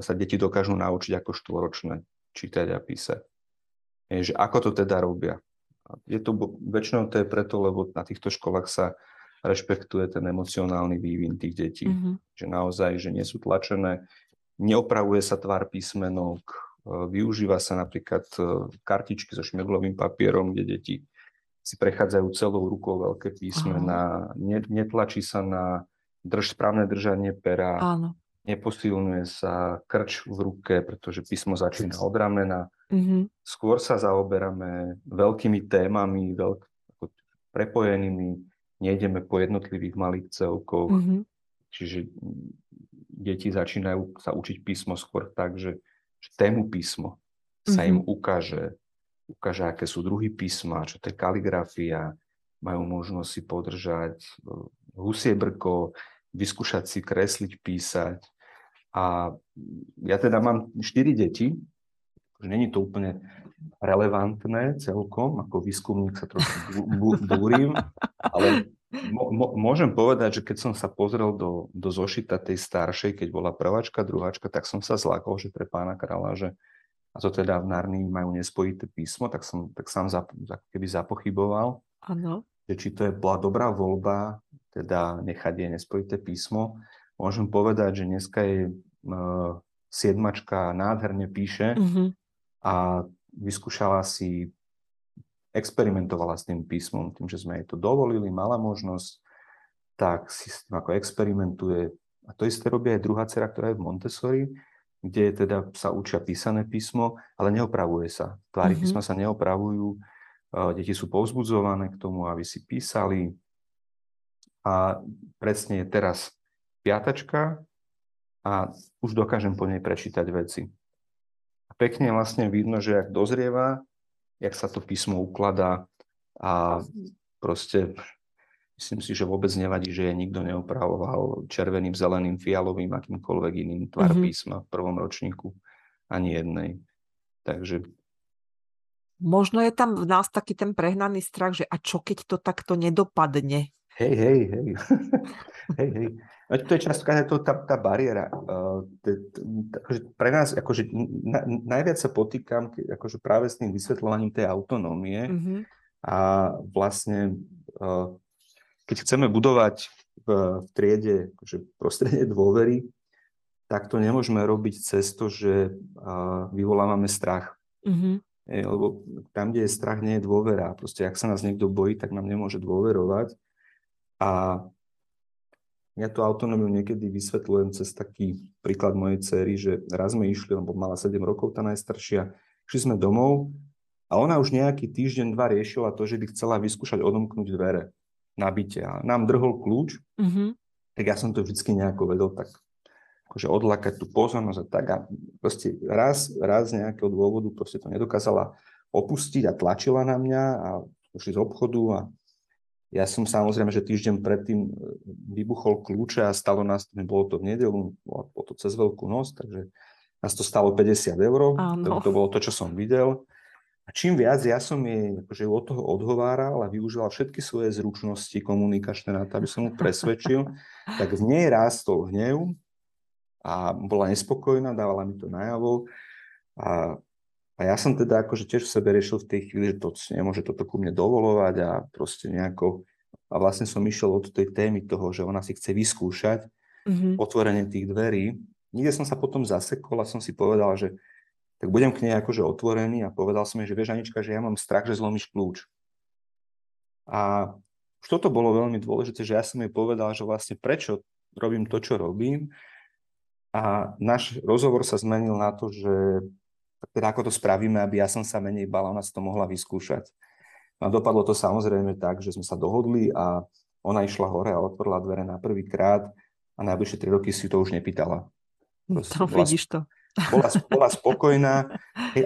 sa deti dokážu naučiť ako štvoročné čítať a písať. Je, že ako to teda robia? Je to, väčšinou to je preto, lebo na týchto školách sa rešpektuje ten emocionálny vývin tých detí. Mm-hmm. Že naozaj, že nie sú tlačené, neopravuje sa tvár písmenok, využíva sa napríklad kartičky so šmeglovým papierom, kde deti si prechádzajú celou rukou veľké písmená, netlačí sa na správne držanie pera, áno, neposilňuje sa krč v ruke, pretože písmo začína od ramena. Mm-hmm. Skôr sa zaoberáme veľkými témami, ako prepojenými, nejdeme po jednotlivých malých celkoch. Mm-hmm. Čiže deti začínajú sa učiť písmo skôr tak, že tému písmo sa im ukáže, aké sú druhy písma, čo to je kaligrafia, majú možnosť si podržať husie brko, vyskúšať si kresliť, písať. A ja teda mám 4 deti, že není to úplne relevantné celkom, ako výskumník sa trošku búrim, ale môžem povedať, že keď som sa pozrel do zošita tej staršej, keď bola prváčka, druháčka, tak som sa zlákol, že pre pána kráľa, že a to teda v Narnii majú nespojité písmo, tak som tak sám zapochyboval, ano, že či to bola dobrá voľba, teda nechať je nespojité písmo. Môžem povedať, že dneska je siedmačka nádherne píše a vyskúšala si, experimentovala s tým písmom, tým, že sme jej to dovolili, mala možnosť, tak si s tým ako experimentuje. A to isté robí aj druhá dcera, ktorá je v Montessori, kde teda sa učia písané písmo, ale neopravuje sa. Tvári písma sa neopravujú, deti sú povzbudzované k tomu, aby si písali. A presne je teraz piatačka a už dokážem po nej prečítať veci. A pekne vlastne vidno, že jak dozrieva, jak sa to písmo ukladá a proste myslím si, že vôbec nevadí, že je nikto neopravoval červeným, zeleným, fialovým, akýmkoľvek iným tvar písma v prvom ročníku, ani jednej. Takže... Možno je tam v nás taký ten prehnaný strach, že a čo keď to takto nedopadne? Hej. No, to je častokrát tá bariéra. Pre nás akože najviac sa potýkam akože práve s tým vysvetľovaním tej autonómie a vlastne... Keď chceme budovať v triede akože prostredie dôvery, tak to nemôžeme robiť cez to, že vyvolávame strach. Lebo tam, kde je strach, nie je dôvera. Proste, ak sa nás niekto bojí, tak nám nemôže dôverovať. A ja tú autonómiu niekedy vysvetľujem cez taký príklad mojej dcery, že raz sme išli, lebo mala 7 rokov, tá najstaršia, šli sme domov a ona už nejaký týždeň, dva riešila to, že by chcela vyskúšať odomknúť dvere na byte. A nám drhol kľúč, tak ja som to vždycky nejako vedel tak akože odlákať tú pozornosť a tak. A proste raz z nejakého dôvodu proste to nedokázala opustiť a tlačila na mňa a ušli z obchodu a ja som samozrejme, že týždeň predtým vybuchol kľúče a stalo nás, bolo to v nedeľu, bolo to cez Veľkú noc, takže nás to stalo 50 €, to bolo to, čo som videl. A čím viac ja som jej akože od toho odhováral a využíval všetky svoje zručnosti komunikačné na to, aby som ju presvedčil, tak v nej rástol hnev a bola nespokojná, dávala mi to najavo. A ja som teda akože tiež v sebe riešil v tej chvíli, že to nemôže toto ku mne dovolovať a proste nejako... A vlastne som išiel od tej témy toho, že ona si chce vyskúšať otvorenie tých dverí. Nikde som sa potom zasekol a som si povedal, že tak budem k nej akože otvorený a povedal som jej, že vieš, Anička, že ja mám strach, že zlomíš kľúč. A už toto bolo veľmi dôležité, že ja som jej povedal, že vlastne prečo robím to, čo robím. A náš rozhovor sa zmenil na to, že teda ako to spravíme, aby ja som sa menej bala, ona si to mohla vyskúšať. A dopadlo to samozrejme tak, že sme sa dohodli a ona išla hore a otvorila dvere na prvýkrát a najbližšie 3 roky si to už nepýtala. Proste, vidíš to. Bola spokojná,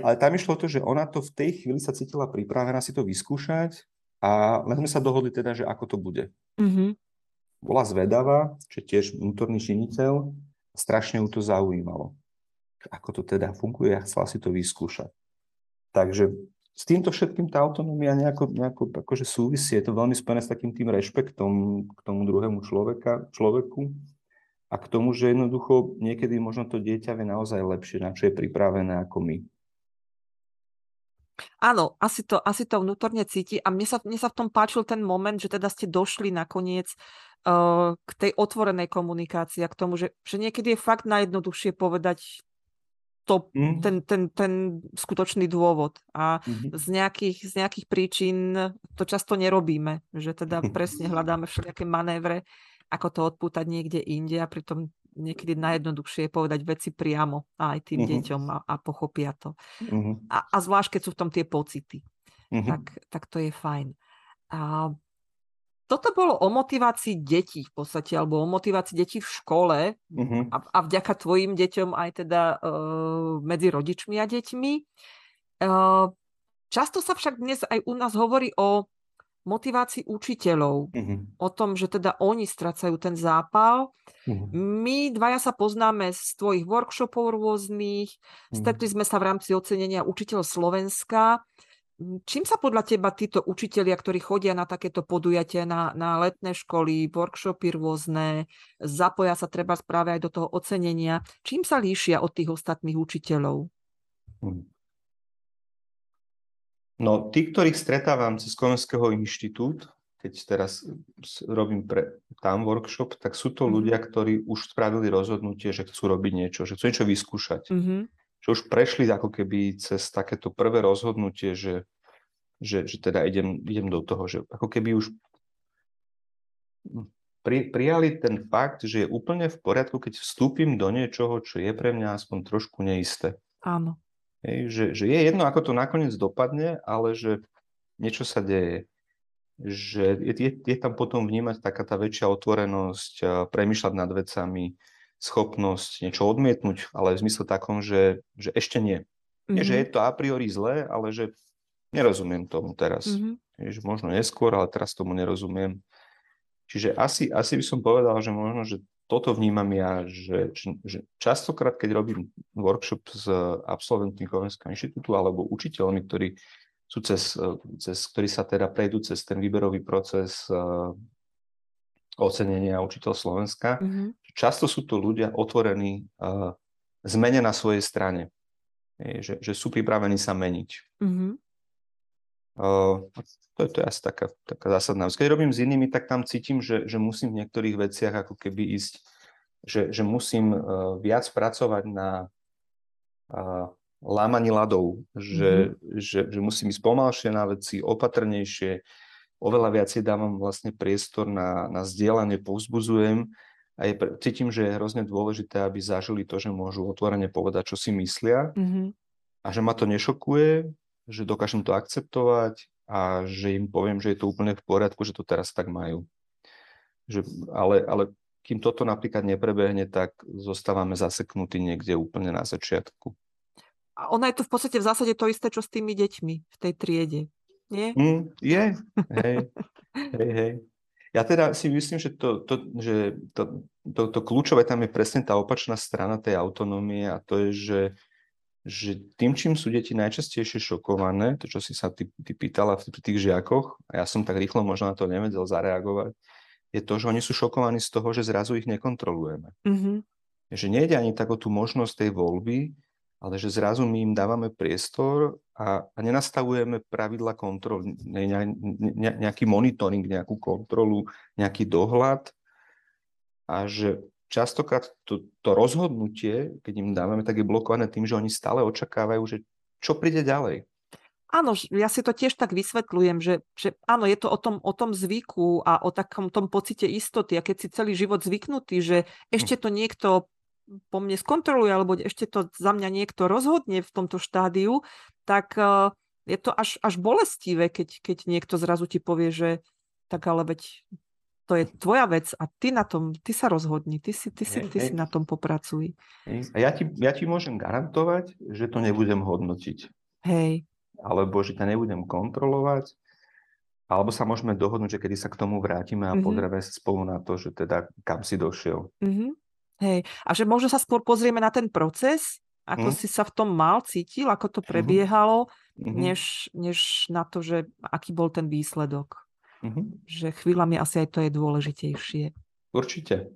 ale tam išlo to, že ona to v tej chvíli sa cítila pripravená si to vyskúšať a len sme sa dohodli teda, že ako to bude. Bola zvedavá, čo tiež vnútorný činiteľ, strašne ju to zaujímalo. Ako to teda funguje, ja chcela si to vyskúšať. Takže s týmto všetkým tá autonómia nejako akože súvisí, je to veľmi spojené s takým tým rešpektom k tomu druhému človeku. A k tomu, že jednoducho niekedy možno to dieťa vie naozaj lepšie, na čo je pripravené ako my. Áno, asi to vnútorne cíti. A mne sa v tom páčil ten moment, že teda ste došli nakoniec k tej otvorenej komunikácii a k tomu, že niekedy je fakt najjednoduchšie povedať to, ten skutočný dôvod. A z nejakých príčin to často nerobíme, že teda presne hľadáme všelijaké manévre, ako to odpútať niekde inde a pritom niekedy najjednoduchšie je povedať veci priamo aj tým deťom a pochopia to. A zvlášť, keď sú v tom tie pocity. Tak to je fajn. A toto bolo o motivácii detí v podstate, alebo o motivácii detí v škole a vďaka tvojim deťom aj teda medzi rodičmi a deťmi. Často sa však dnes aj u nás hovorí o motivácii učiteľov, o tom, že teda oni strácajú ten zápal. My dvaja sa poznáme z tvojich workshopov rôznych, stretli sme sa v rámci ocenenia Učiteľ Slovenska. Čím sa podľa teba títo učitelia, ktorí chodia na takéto podujatia, na letné školy, workshopy rôzne, zapoja sa treba práve aj do toho ocenenia, čím sa líšia od tých ostatných učiteľov? No, tí, ktorých stretávam cez Komenského inštitút, keď teraz robím tam workshop, tak sú to ľudia, ktorí už spravili rozhodnutie, že chcú robiť niečo, že chcú niečo vyskúšať. Že už prešli ako keby cez takéto prvé rozhodnutie, že teda idem do toho, že ako keby už prijali ten fakt, že je úplne v poriadku, keď vstúpim do niečoho, čo je pre mňa aspoň trošku neisté. Áno. Že je jedno, ako to nakoniec dopadne, ale že niečo sa deje. Že je tam potom vnímať taká tá väčšia otvorenosť, premýšľať nad vecami, schopnosť niečo odmietnúť, ale v zmysle takom, že ešte nie. Nie, že je to a priori zlé, ale že nerozumiem tomu teraz. Že možno neskôr, ale teraz tomu nerozumiem. Čiže asi by som povedal, že možno, že toto vnímam ja, že častokrát, keď robím workshop s absolventmi Komenského inštitútu alebo učiteľmi, ktorí sú ktorí sa teda prejdú cez ten výberový proces ocenenia Učiteľ Slovenska. Často sú to ľudia otvorení zmene na svojej strane. Že sú pripravení sa meniť. To je asi taká zásadná vec. Keď robím s inými, tak tam cítim, že musím v niektorých veciach ako keby ísť, že musím viac pracovať na lámaní ľadov, že musím ísť pomalšie na veci, opatrnejšie, oveľa viacej dávam vlastne priestor na zdieľanie, povzbudzujem a cítim, že je hrozne dôležité, aby zažili to, že môžu otvorene povedať, čo si myslia a že ma to nešokuje, že dokážem to akceptovať a že im poviem, že je to úplne v poriadku, že to teraz tak majú. Ale kým toto napríklad neprebehne, tak zostávame zaseknutí niekde úplne na začiatku. A ono je to v podstate v zásade to isté, čo s tými deťmi v tej triede, nie? Hej. Ja teda si myslím, že to kľúčové tam je presne tá opačná strana tej autonómie a to je, že tým, čím sú deti najčastejšie šokované, to, čo si sa ty pýtala pri tých žiakoch, a ja som tak rýchlo možno na to nevedel zareagovať, je to, že oni sú šokovaní z toho, že zrazu ich nekontrolujeme. Že nejde ani tak o tú možnosť tej voľby, ale že zrazu my im dávame priestor a nenastavujeme pravidla kontroly, nejaký monitoring, nejakú kontrolu, nejaký dohľad a že častokrát to rozhodnutie, keď im dávame, tak je blokované tým, že oni stále očakávajú, že čo príde ďalej. Áno, ja si to tiež tak vysvetľujem, že áno, je to o tom zvyku a o takom tom pocite istoty. A keď si celý život zvyknutý, že ešte to niekto po mne skontroluje, alebo ešte to za mňa niekto rozhodne v tomto štádiu, tak je to až bolestivé, keď niekto zrazu ti povie, že tak ale veď to je tvoja vec a ty sa rozhodni, ty si na tom popracuj. A ja ti môžem garantovať, že to nebudem hodnotiť. Hej. Alebo že to nebudem kontrolovať, alebo sa môžeme dohodnúť, že kedy sa k tomu vrátime a pozrieme sa spolu na to, že teda kam si došiel. Hej. A že možno sa skôr pozrieme na ten proces, ako si sa v tom mal, cítil, ako to prebiehalo, než na to, že aký bol ten výsledok. Že chvíľami asi aj to je dôležitejšie. Určite.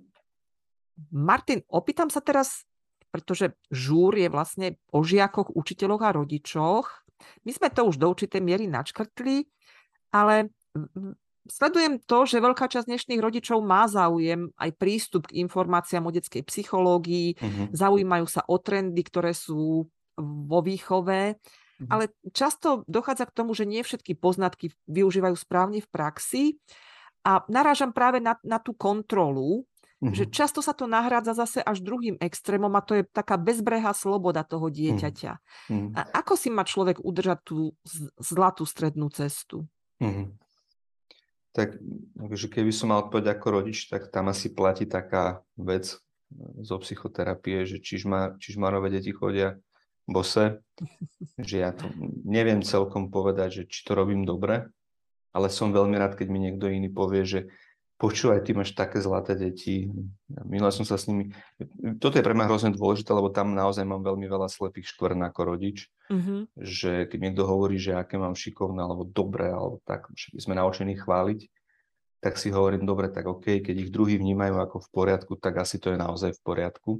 Martin, opýtam sa teraz, pretože žúr je vlastne o žiakoch, učiteľoch a rodičoch. My sme to už do určitej miery načkrtli, ale sledujem to, že veľká časť dnešných rodičov má záujem aj prístup k informáciám o detskej psychológii, zaujímajú sa o trendy, ktoré sú vo výchove, ale často dochádza k tomu, že nie všetky poznatky využívajú správne v praxi a narážam práve na tú kontrolu, že často sa to nahrádza zase až druhým extrémom a to je taká bezbrehá sloboda toho dieťaťa. A ako si má človek udržať tú zlatú strednú cestu? Tak keby som mal odpovedať ako rodič, tak tam asi platí taká vec zo psychoterapie, že čižmárové deti chodia bose, že ja to neviem celkom povedať, že či to robím dobre, ale som veľmi rád, keď mi niekto iný povie, že počúvaj, ty máš také zlaté deti. Minule som sa s nimi... Toto je pre mňa hrozne dôležité, lebo tam naozaj mám veľmi veľa slepých škvrn ako rodič. Že keď niekto hovorí, že aké mám šikovné, alebo dobré, alebo tak, že sme naučení chváliť, tak si hovorím, dobre, tak OK, keď ich druhí vnímajú ako v poriadku, tak asi to je naozaj v poriadku.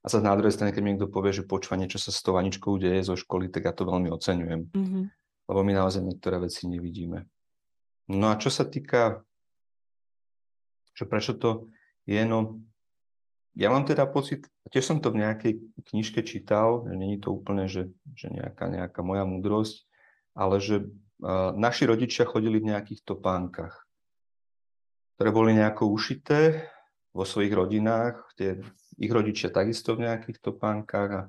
A sa na druhej strane, keď mi niekto povie, že počúva, niečo sa s tou Aničkou deje zo školy, tak ja to veľmi oceňujem. Lebo my naozaj niektoré veci nevidíme. No a čo sa týka, prečo to je, no ja mám teda pocit, tiež som to v nejakej knižke čítal, že nie je to úplne, že nejaká moja múdrosť, ale že naši rodičia chodili v nejakých topánkach, ktoré boli nejako ušité vo svojich rodinách, tie, ich rodičia takisto v nejakých topánkach a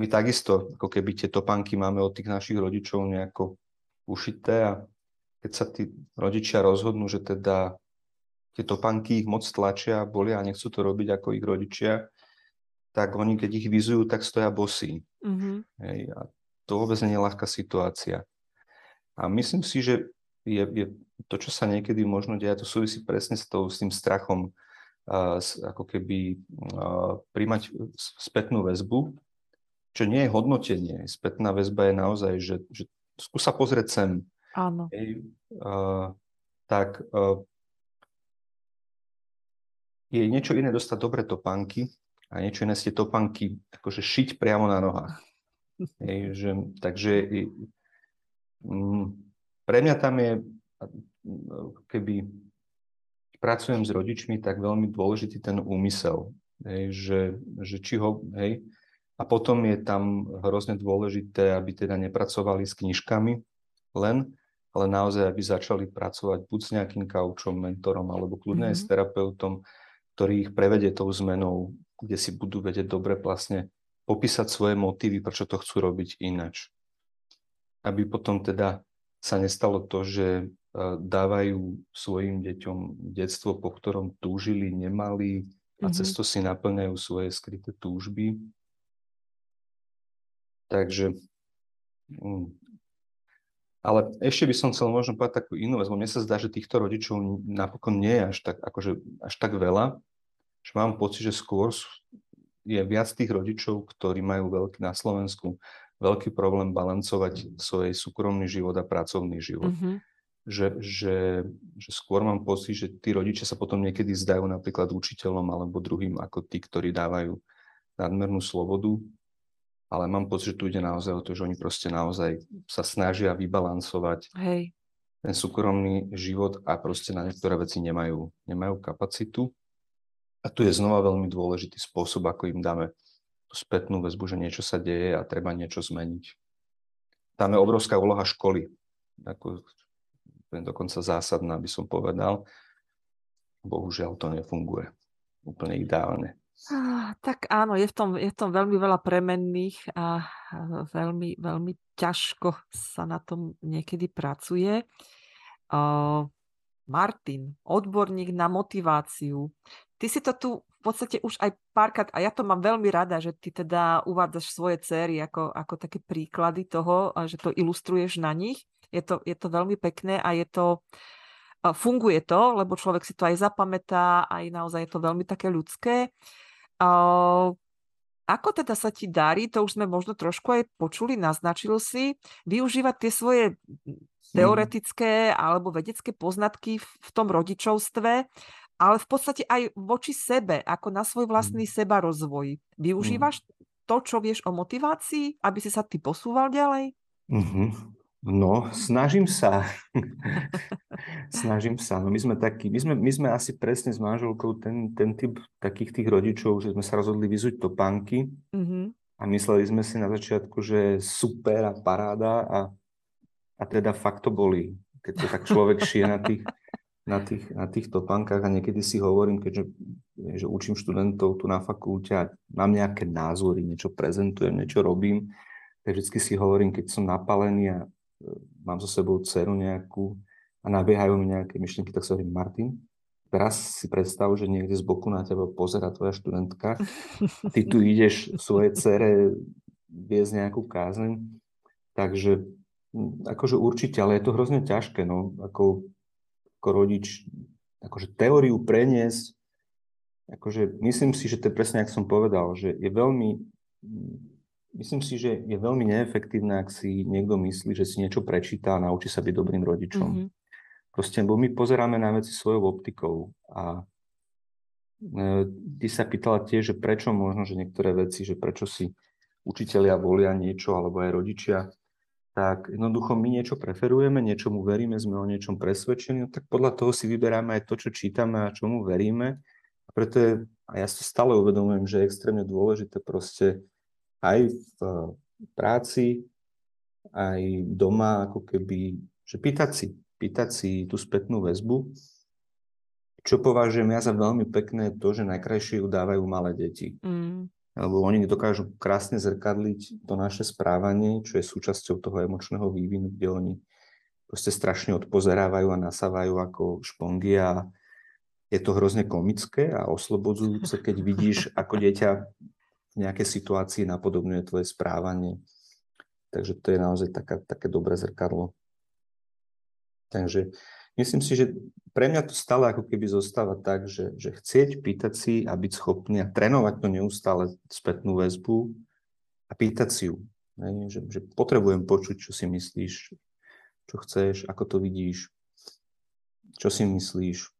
my takisto, ako keby tie topánky máme od tých našich rodičov nejako ušité a keď sa tí rodičia rozhodnú, že teda tie topánky ich moc tlačia, bolia a nechcú to robiť ako ich rodičia, tak oni, keď ich vizujú, tak stoja bosí. Mm-hmm. Hej, a to vôbec nie je ľahká situácia. A myslím si, že je to, čo sa niekedy možno deje, to súvisí presne s tým strachom, ako keby príjmať spätnú väzbu, čo nie je hodnotenie. Spätná väzba je naozaj, že skús sa pozrieť sem. Áno. Hej, je niečo iné dostať dobré topánky a niečo iné si tie topánky akože šiť priamo na nohách. Hej, pre mňa tam je, keby pracujem s rodičmi, tak veľmi dôležitý ten úmysel. Hej, že či ho, hej, a potom je tam hrozne dôležité, aby teda nepracovali s knižkami len, ale naozaj, aby začali pracovať buď s nejakým kaučom, mentorom, alebo kľudne aj s terapeutom, ktorý ich prevede tou zmenou, kde si budú vedieť dobre vlastne popísať svoje motívy, prečo to chcú robiť inač. Aby potom teda sa nestalo to, že dávajú svojim deťom detstvo, po ktorom túžili, nemali a cesto si naplňajú svoje skryté túžby. Takže... Ale ešte by som chcel možno povedať takú inú vec, bo mne sa zdá, že týchto rodičov napokon nie je až tak veľa, že mám pocit, že skôr je viac tých rodičov, ktorí majú na Slovensku veľký problém balancovať svoj súkromný život a pracovný život. Mm-hmm. Že skôr mám pocit, že tí rodičia sa potom niekedy zdajú napríklad učiteľom alebo druhým ako tí, ktorí dávajú nadmernú slobodu. Ale mám pocit, že tu ide naozaj o to, že oni proste naozaj sa snažia vybalancovať ten súkromný život a proste na niektoré veci nemajú kapacitu. A tu je znova veľmi dôležitý spôsob, ako im dáme spätnú väzbu, že niečo sa deje a treba niečo zmeniť. Tam je obrovská úloha školy. Ako, dokonca zásadná, by som povedal. Bohužiaľ to nefunguje úplne ideálne. Tak áno, je v tom veľmi veľa premenných a veľmi, veľmi ťažko sa na tom niekedy pracuje. Martin, odborník na motiváciu. Ty si to tu v podstate už aj párkrát, a ja to mám veľmi rada, že ty teda uvádzaš svoje céry ako také príklady toho, že to ilustruješ na nich. Je to veľmi pekné a funguje to, lebo človek si to aj zapamätá, aj naozaj je to veľmi také ľudské. Ako teda sa ti darí, to už sme možno trošku aj počuli, naznačil si, využívať tie svoje teoretické alebo vedecké poznatky v tom rodičovstve, ale v podstate aj voči sebe, ako na svoj vlastný sebarozvoj. Využívaš to, čo vieš o motivácii, aby si sa ty posúval ďalej? No, snažím sa. No, my sme asi presne s manželkou ten typ takých tých rodičov, že sme sa rozhodli vyzuť topánky a mysleli sme si na začiatku, že super a paráda a teda fakt to bolí, keď to tak človek šije na tých topánkach a niekedy si hovorím, keďže že učím študentov tu na fakulte a mám nejaké názory, niečo prezentujem, niečo robím, tak vždycky si hovorím, keď som napálený a mám so sebou dceru nejakú a nabiehajú mi nejaké myšlienky, tak sa hovorím, Martin, teraz si predstav, že niekde z boku na teba pozerá tvoja študentka, ty tu ideš svojej dcere viesť nejakú kázeň, takže akože určite, ale je to hrozne ťažké, no, ako rodič, akože teóriu preniesť, akože myslím si, že to je presne, jak som povedal, že je veľmi... Myslím si, že je veľmi neefektívne, ak si niekto myslí, že si niečo prečíta a naučí sa byť dobrým rodičom. Proste, bo my pozeráme na veci svojou optikou. A ty sa pýtala tiež, že prečo možno, že niektoré veci, že prečo si učitelia volia niečo, alebo aj rodičia, tak jednoducho my niečo preferujeme, niečomu veríme, sme o niečom presvedčení, no tak podľa toho si vyberáme aj to, čo čítame a čomu veríme. A preto je, a ja si stále uvedomujem, že je extrémne dôležité proste aj v práci, aj doma, ako keby, že pýtať si tú spätnú väzbu. Čo považujem ja za veľmi pekné, to, že najkrajšie ju dávajú malé deti. Lebo oni dokážu krásne zrkadliť to naše správanie, čo je súčasťou toho emočného vývinu, kde oni proste strašne odpozerávajú a nasávajú ako špongy a je to hrozne komické a oslobodzujúce, keď vidíš, ako dieťa v nejakej situácii napodobňuje tvoje správanie. Takže to je naozaj také dobré zrkadlo. Takže myslím si, že pre mňa to stále ako keby zostáva tak, že chcieť, pýtať si a byť schopný a trénovať to neustále spätnú väzbu a pýtať si ju. Že potrebujem počuť, čo si myslíš, čo chceš, ako to vidíš, čo si myslíš.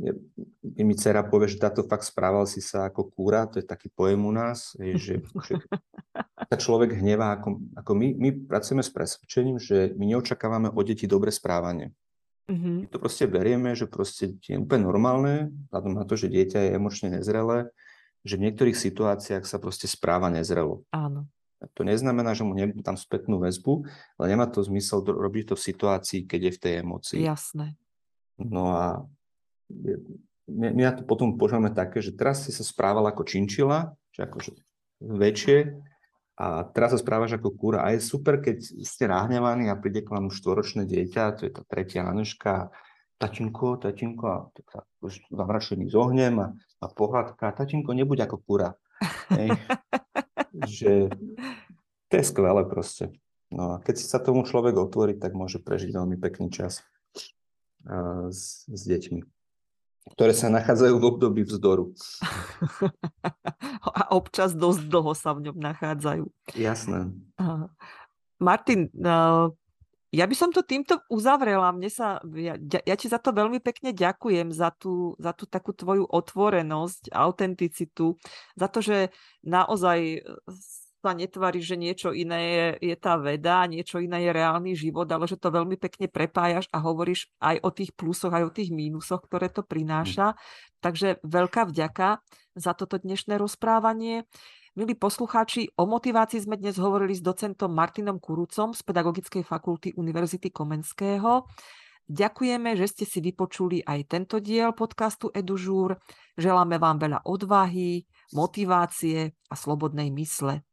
Keď mi dcera povie, že táto fakt správal si sa ako kúra, to je taký pojem u nás, že sa človek hnevá, ako my pracujeme s presvedčením, že my neočakávame od detí dobré správanie. To proste berieme, že proste je úplne normálne, vzhľadom na to, že dieťa je emočne nezrelé, že v niektorých situáciách sa proste správa nezrelo. Áno. To neznamená, že mu nebudú tam spätnú väzbu, ale nemá to zmysel robiť to v situácii, keď je v tej emocii. Jasné. No a my na to potom požívame také, že teraz si sa správal ako činčila, že akože väčšie, a teraz sa správaš ako kúra. A je super, keď ste nahnevaní a príde k vám štvoročné dieťa, to je tá tretia Anuška, tatinko, a tak už zamračený s ohňom a pohádka, tatinko, nebuď ako kúra. Že to je skvelé proste. No a keď si sa tomu človek otvorí, tak môže prežiť veľmi pekný čas s deťmi, ktoré sa nachádzajú v období vzdoru. A občas dosť dlho sa v ňom nachádzajú. Jasné. Martin, ja by som to týmto uzavrela. Ja ti za to veľmi pekne ďakujem, za tú takú tvoju otvorenosť, autenticitu, za to, že naozaj sa netvári, že niečo iné je tá veda, niečo iné je reálny život, ale že to veľmi pekne prepájaš a hovoríš aj o tých plusoch, aj o tých mínusoch, ktoré to prináša. Takže veľká vďaka za toto dnešné rozprávanie. Milí poslucháči, o motivácii sme dnes hovorili s docentom Martinom Kurucom z Pedagogickej fakulty Univerzity Komenského. Ďakujeme, že ste si vypočuli aj tento diel podcastu Edužur. Želáme vám veľa odvahy, motivácie a slobodnej mysle.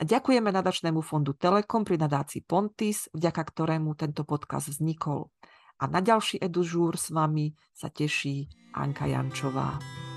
Ďakujeme Nadačnému fondu Telekom pri nadácii Pontis, vďaka ktorému tento podcast vznikol. A na ďalší Edužur s vami sa teší Anka Jančová.